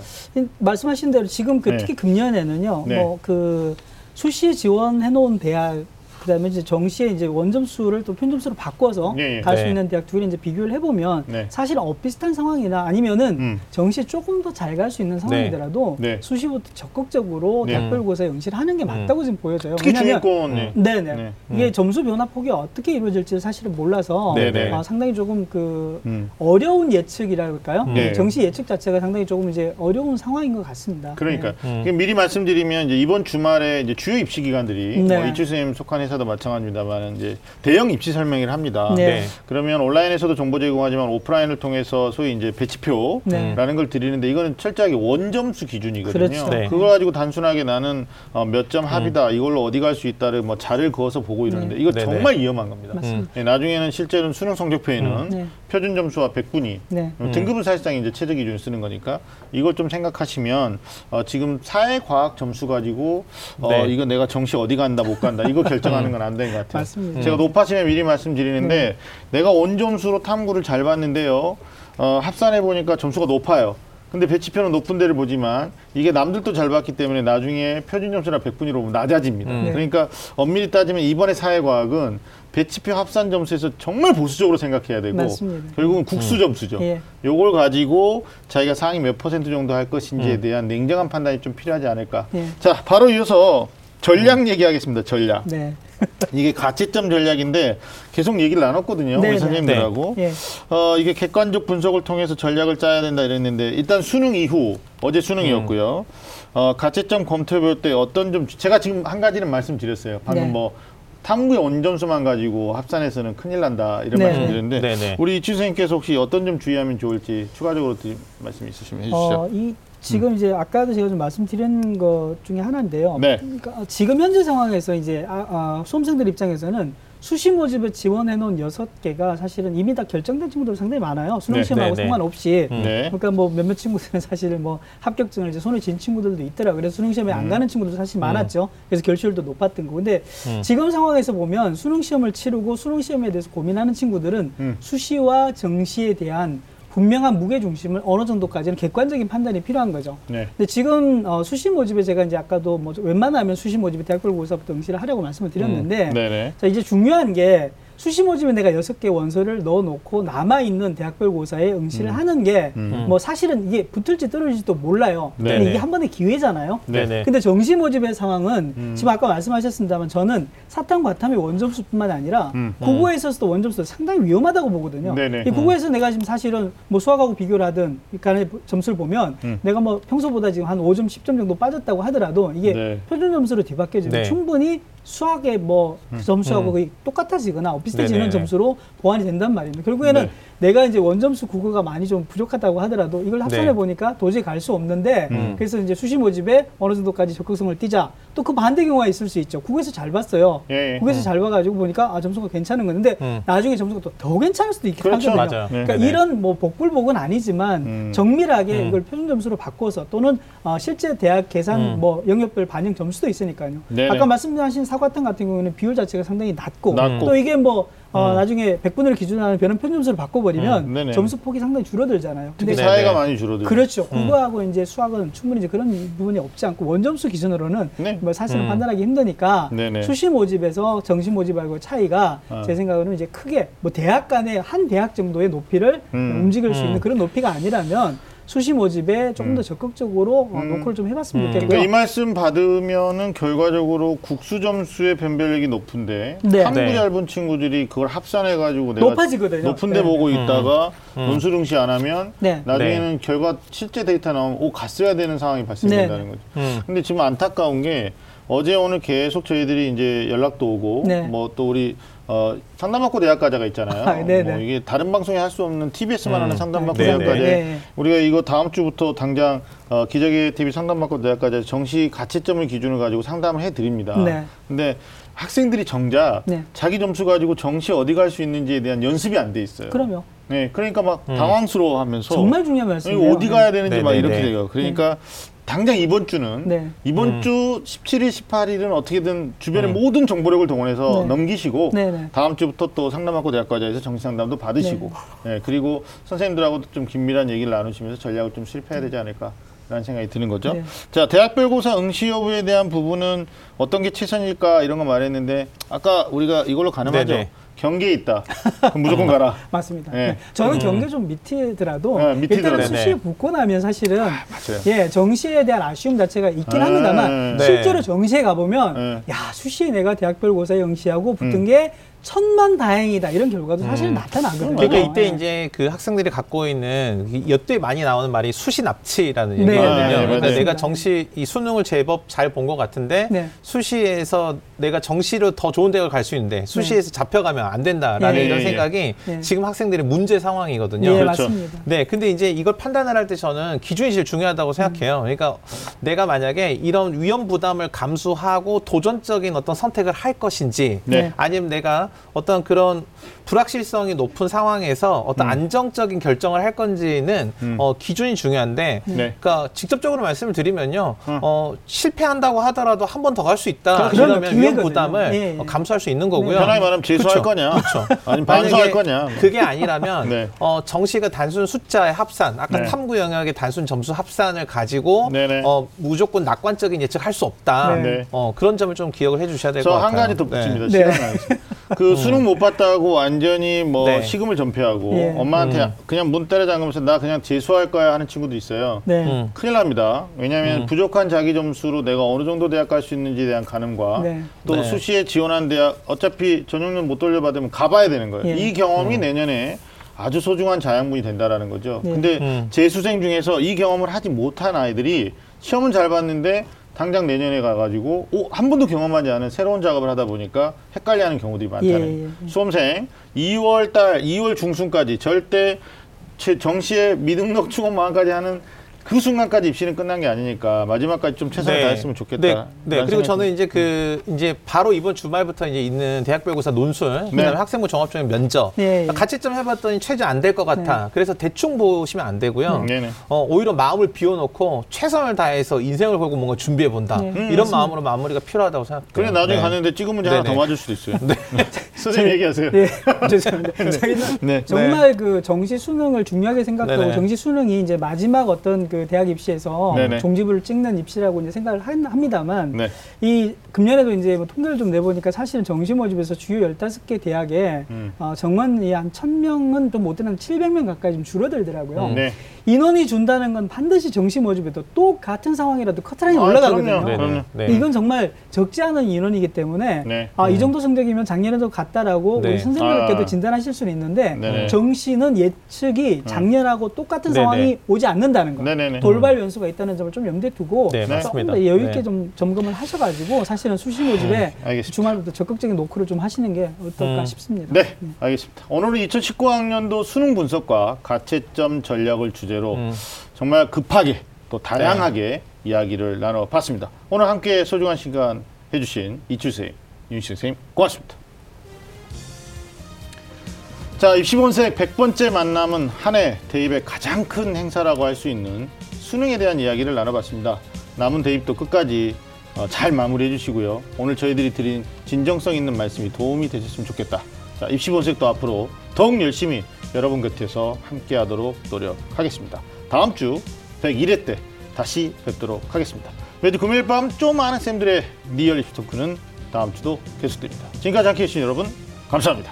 말씀하신 대로 지금 그 네. 특히 금년에는요. 네. 뭐 그 수시에 지원해 놓은 대학 그다음에 이제 정시에 이제 원점수를 또 표준점수로 바꿔서 예, 예. 갈 수 네. 있는 대학 둘이 이제 비교를 해보면 네. 사실 엇비슷한 상황이나 아니면은 음. 정시에 조금 더 잘 갈 수 있는 상황이더라도 네. 수시부터 적극적으로 네. 대학별고사에 응시를 하는 게 맞다고 음. 지금 보여져요. 특히 중위권 네. 네네 네. 이게 음. 점수 변화 폭이 어떻게 이루어질지 사실은 몰라서 아, 상당히 조금 그 음. 어려운 예측이랄까요? 네. 정시 예측 자체가 상당히 조금 이제 어려운 상황인 것 같습니다. 그러니까 네. 음. 미리 말씀드리면 이제 이번 주말에 이제 주요 입시 기관들이 네. 뭐 이치우 선생님 속한 회사 온라인에서도 마찬가지입니다만 이제 대형 입시 설명회를 합니다. 네. 네. 그러면 온라인에서도 정보 제공하지만 오프라인을 통해서 소위 이제 배치표라는 네. 걸 드리는데 이거는 철저하게 원점수 기준이거든요. 그렇죠. 네. 그걸 가지고 단순하게 나는 어, 몇 점 합이다 음. 이걸로 어디 갈 수 있다를 뭐 자를 그어서 보고 이러는데 네. 이거 네네. 정말 위험한 겁니다. 음. 네, 나중에는 실제는 수능 성적표에는 음. 네. 표준 점수와 백분위 네. 등급은 사실상 이제 최저 기준 쓰는 거니까 이걸 좀 생각하시면 어, 지금 사회과학 점수 가지고 어, 네. 이거 내가 정시 어디 간다 못 간다 이거 결정하는 건 안 되는 것 같아요. 맞습니다. 제가 높아지면 미리 말씀드리는데 음. 내가 원점수로 탐구를 잘 봤는데요. 어, 합산해 보니까 점수가 높아요. 근데 배치표는 높은 데를 보지만 이게 남들도 잘 봤기 때문에 나중에 표준 점수나 백분위로 보면 낮아집니다. 음. 그러니까 엄밀히 따지면 이번에 사회과학은 배치표 합산 점수에서 정말 보수적으로 생각해야 되고 맞습니다. 결국은 국수 점수죠. 음. 예. 요걸 가지고 자기가 상위 몇 퍼센트 정도 할 것인지에 대한 음. 냉정한 판단이 좀 필요하지 않을까. 예. 자, 바로 이어서 전략 음. 얘기하겠습니다. 전략. 네. 이게 가치점 전략인데 계속 얘기를 나눴거든요. 네네. 우리 선생님들하고. 네. 어, 이게 객관적 분석을 통해서 전략을 짜야 된다 이랬는데 일단 수능 이후 어제 수능이었고요. 음. 어, 가치점 검토해볼 때 어떤 점 제가 지금 한 가지는 말씀드렸어요. 방금 네. 뭐 탐구의 원점수만 가지고 합산해서는 큰일 난다 이런 네. 말씀드렸는데 네네. 우리 이치우 선생님께서 혹시 어떤 점 주의하면 좋을지 추가적으로 말씀 있으시면 해주시죠. 어, 이... 지금 이제 아까도 제가 좀 말씀드린 것 중에 하나인데요. 네. 그러니까 지금 현재 상황에서 이제 아, 아, 수험생들 입장에서는 수시 모집에 지원해 놓은 여섯 개가 사실은 이미 다 결정된 친구들 상당히 많아요. 수능 시험하고 네, 네, 상관없이. 네. 그러니까 뭐 몇몇 친구들은 사실은 뭐 합격증을 이제 손에 쥔 친구들도 있더라고요. 그래서 수능 시험에 음. 안 가는 친구들도 사실 많았죠. 음. 그래서 결실도 높았던 거. 근데 음. 지금 상황에서 보면 수능 시험을 치르고 수능 시험에 대해서 고민하는 친구들은 음. 수시와 정시에 대한 분명한 무게중심을 어느 정도까지는 객관적인 판단이 필요한 거죠. 네. 근데 지금 어, 수시 모집에 제가 이제 아까도 뭐 웬만하면 수시 모집에 대학별고사부터 응시를 하려고 말씀을 드렸는데 음. 자, 이제 중요한 게 수시 모집에 내가 여섯 개 원서를 넣어놓고 남아있는 대학별고사에 응시를 음. 하는 게 뭐 음. 사실은 이게 붙을지 떨어질지도 몰라요. 네네. 근데 이게 한 번의 기회잖아요. 네네. 근데 정시 모집의 상황은 음. 지금 아까 말씀하셨습니다만 저는 사탐, 과탐의 원점수뿐만 아니라 음. 국어에 있어서도 원점수가 상당히 위험하다고 보거든요. 이 국어에서 음. 내가 지금 사실은 뭐 수학하고 비교를 하든 간의 점수를 보면 음. 내가 뭐 평소보다 지금 한 오 점, 십 점 정도 빠졌다고 하더라도 이게 네. 표준 점수로 뒤바뀌어지면 네. 충분히 수학의 뭐 음. 점수하고 음. 거의 똑같아지거나 비슷해지는 네네. 점수로 보완이 된단 말입니다. 결국에는 네. 내가 이제 원점수 국어가 많이 좀 부족하다고 하더라도 이걸 합산해 네. 보니까 도저히 갈 수 없는데 음. 그래서 이제 수시 모집에 어느 정도까지 적극성을 띄자. 또 그 반대 경우가 있을 수 있죠. 국에서 잘 봤어요. 예, 예. 국에서 음. 잘 봐가지고 보니까 아 점수가 괜찮은 건데 음. 나중에 점수가 또 더 괜찮을 수도 있긴 그렇죠, 하거든요. 맞아요. 그러니까 네네. 이런 뭐 복불복은 아니지만 음. 정밀하게 음. 이걸 표준 점수로 바꿔서 또는 어, 실제 대학 계산 음. 뭐 영역별 반영 점수도 있으니까요. 네네. 아까 말씀하신 사과탕 같은 경우는 비율 자체가 상당히 낮고, 낮고. 또 이게 뭐 어, 음. 나중에 백분위를 기준으로 하는 변형 편점수를 바꿔버리면 음, 점수 폭이 상당히 줄어들잖아요. 특히 사회가 많이 줄어들죠. 그렇죠. 음. 국어하고 이제 수학은 충분히 이제 그런 부분이 없지 않고 원점수 기준으로는 네. 뭐 사실은 음. 판단하기 힘드니까 네네. 수시 모집에서 정시 모집 말고 차이가 아. 제 생각으로는 이제 크게 뭐 대학 간의 한 대학 정도의 높이를 음. 움직일 수 있는 음. 그런 높이가 아니라면 수시 모집에 조금 음. 더 적극적으로 음. 노크를 좀 해봤으면 좋겠고요. 그러니까 이 말씀 받으면은 결과적으로 국수 점수의 변별력이 높은데 네. 탐구 네. 얇은 친구들이 그걸 합산해가지고 내가 높아지거든요. 높은데 네. 보고 음. 있다가 음. 논술 응시 안 하면 네. 나중에는 네. 결과 실제 데이터 나오면 오 갔어야 되는 상황이 발생된다는 네. 거죠. 음. 근데 지금 안타까운 게 어제 오늘 계속 저희들이 이제 연락도 오고 네. 뭐 또 우리 어, 상담받고 대학과자가 있잖아요. 아, 뭐 이게 다른 방송에 할 수 없는 티비에스만 음. 하는 상담받고 대학과제. 우리가 이거 다음 주부터 당장 어, 기적의 티비 상담받고 대학과제 정시 가치점을 기준으로 가지고 상담을 해드립니다. 네. 근데 학생들이 정작 네. 자기 점수 가지고 정시 어디 갈 수 있는지에 대한 연습이 안 돼 있어요. 그럼요. 네, 그러니까 막 음. 당황스러워하면서 정말 중요한 말씀이에요. 어디 가야 되는지 네. 막 이렇게 네. 돼요. 그러니까. 네. 당장 이번 주는 네. 이번 음. 주 십칠 일, 십팔 일은 어떻게든 주변의 음. 모든 정보력을 동원해서 네. 넘기시고 네네. 다음 주부터 또 상담학고 대학과자에서 정시상담도 받으시고 네. 네. 그리고 선생님들하고도 좀 긴밀한 얘기를 나누시면서 전략을 좀 실패해야 되지 않을까 라는 생각이 드는 거죠. 네. 자, 대학별고사 응시 여부에 대한 부분은 어떤 게 최선일까 이런 거 말했는데 아까 우리가 이걸로 가늠하죠. 네네. 경계에 있다. 그럼 무조건 가라. 맞습니다. 네. 저는 음. 경계 좀 밑이더라도 네, 일단은 네네. 수시에 붙고 나면 사실은 아, 예 정시에 대한 아쉬움 자체가 있긴 아, 합니다만 네. 실제로 정시에 가보면 네. 야 수시에 내가 대학별고사에 응시하고 붙은 음. 게 천만 다행이다 이런 결과도 사실 음. 나타나거든요. 그러니까 이때 네. 이제 그 학생들이 갖고 있는 여태 많이 나오는 말이 수시 납치라는 네. 얘기거든요. 아, 네, 그러니까 네. 내가 정시 이 수능을 제법 잘 본 것 같은데 네. 수시에서 내가 정시로 더 좋은 대학을 갈 수 있는데 수시에서 네. 잡혀가면 안 된다라는 네. 이런 생각이 네. 지금 학생들의 문제 상황이거든요. 네, 그렇죠. 맞습니다. 네, 근데 이제 이걸 판단을 할 때 저는 기준이 제일 중요하다고 생각해요. 그러니까 내가 만약에 이런 위험 부담을 감수하고 도전적인 어떤 선택을 할 것인지 네. 아니면 내가 어떤 그런 불확실성이 높은 상황에서 어떤 음. 안정적인 결정을 할 건지는 음. 어, 기준이 중요한데 네. 그러니까 직접적으로 말씀을 드리면요. 어. 어, 실패한다고 하더라도 한 번 더 갈 수 있다. 그러면 위험 부담을 네. 어, 감수할 수 있는 거고요. 네. 편하게 말하면 재수할 그쵸? 거냐. 그쵸? 아니면 반수할 거냐. 그게 아니라면 네. 어, 정시가 단순 숫자의 합산, 아까 네. 탐구 영역의 단순 점수 합산을 가지고 어, 무조건 낙관적인 예측할 수 없다. 네. 어, 그런 점을 좀 기억을 해주셔야 될 것 같아요. 저 한 가지 덧붙입니다. 네. 시간 그 음. 수능 못 봤다고 완전히 뭐 네. 식음을 전폐하고 예. 엄마한테 음. 그냥 문 때려잠그면서 나 그냥 재수할 거야 하는 친구도 있어요. 네. 음. 큰일 납니다. 왜냐하면 음. 부족한 자기 점수로 내가 어느 정도 대학 갈 수 있는지에 대한 가늠과 네. 또 네. 수시에 지원한 대학 어차피 전형론 못 돌려받으면 가봐야 되는 거예요. 예. 이 경험이 음. 내년에 아주 소중한 자양분이 된다라는 거죠. 예. 근데 음. 재수생 중에서 이 경험을 하지 못한 아이들이 시험은 잘 봤는데 당장 내년에 가가지고 오, 한 번도 경험하지 않은 새로운 작업을 하다 보니까 헷갈려하는 경우들이 많다는 예, 예. 수험생 이월 달 이월 중순까지 절대 정시에 미등록 추공망까지 하는 그 순간까지 입시는 끝난 게 아니니까 마지막까지 좀 최선을 네. 다했으면 좋겠다. 네. 네. 그리고 생각이... 저는 이제 그 이제 바로 이번 주말부터 이제 있는 대학별고사 논술, 네. 그다음에 학생부 종합적인 면접 네. 가치점 해봤더니 최저 안 될 것 같아. 네. 그래서 대충 보시면 안 되고요. 네. 어, 오히려 마음을 비워놓고 최선을 다해서 인생을 걸고 뭔가 준비해 본다. 네. 이런 맞습니다. 마음으로 마무리가 필요하다고 생각해요. 그래 나중에 네. 갔는데 찍은 문제 네. 하나 네. 더 맞을 수도 있어요. 네. 네. 선생님 제, 얘기하세요. 네. 죄송합니다. 네. 네. 정말 그 정시 수능을 중요하게 생각하고 네. 정시 수능이 이제 마지막 어떤 그 대학 입시에서 네네. 종지부를 찍는 입시라고 이제 생각을 합니다만 네. 이 금년에도 이제 뭐 통계를 좀 내보니까 사실 정시 모집에서 주요 열다섯 개 대학에 음. 어, 정원이 한 천 명은 또 못 되는 칠백 명 가까이 좀 줄어들더라고요. 음. 네. 인원이 준다는 건 반드시 정시 모집에도 또 같은 상황이라도 커트라인이 아, 올라가거든요. 그럼요. 네. 이건 정말 적지 않은 인원이기 때문에 네. 아, 음. 이 정도 성적이면 작년에도 같다라고 네. 우리 선생님들께도 아. 진단하실 수는 있는데 네네. 정시는 예측이 작년하고 음. 똑같은 네네. 상황이 오지 않는다는 거예요. 네네네. 돌발 변수가 있다는 점을 좀 염두에 두고 네, 조금 더 여유 있게 네. 좀 점검을 하셔가지고 사실은 수시 모집에 네, 주말부터 적극적인 노크를 좀 하시는 게 어떨까 음. 싶습니다. 네, 네, 알겠습니다. 오늘은 이천십구 학년도 수능 분석과 가채점 전략을 주제 음. 정말 급하게 또 다양하게 네. 이야기를 나눠봤습니다. 오늘 함께 소중한 시간 해주신 이치우 선생님, 윤신혁 선생님 고맙습니다. 자, 입시본색 백 번째 만남은 한 해 대입의 가장 큰 행사라고 할 수 있는 수능에 대한 이야기를 나눠봤습니다. 남은 대입도 끝까지 잘 마무리해 주시고요. 오늘 저희들이 드린 진정성 있는 말씀이 도움이 되셨으면 좋겠다. 자, 입시본색도 앞으로 더욱 열심히 여러분 곁에서 함께하도록 노력하겠습니다. 다음 주 백일 회 때 다시 뵙도록 하겠습니다. 매주 금요일 밤 좀 아는 쌤들의 리얼 입시 토크는 다음 주도 계속됩니다. 지금까지 함께해 주신 여러분 감사합니다.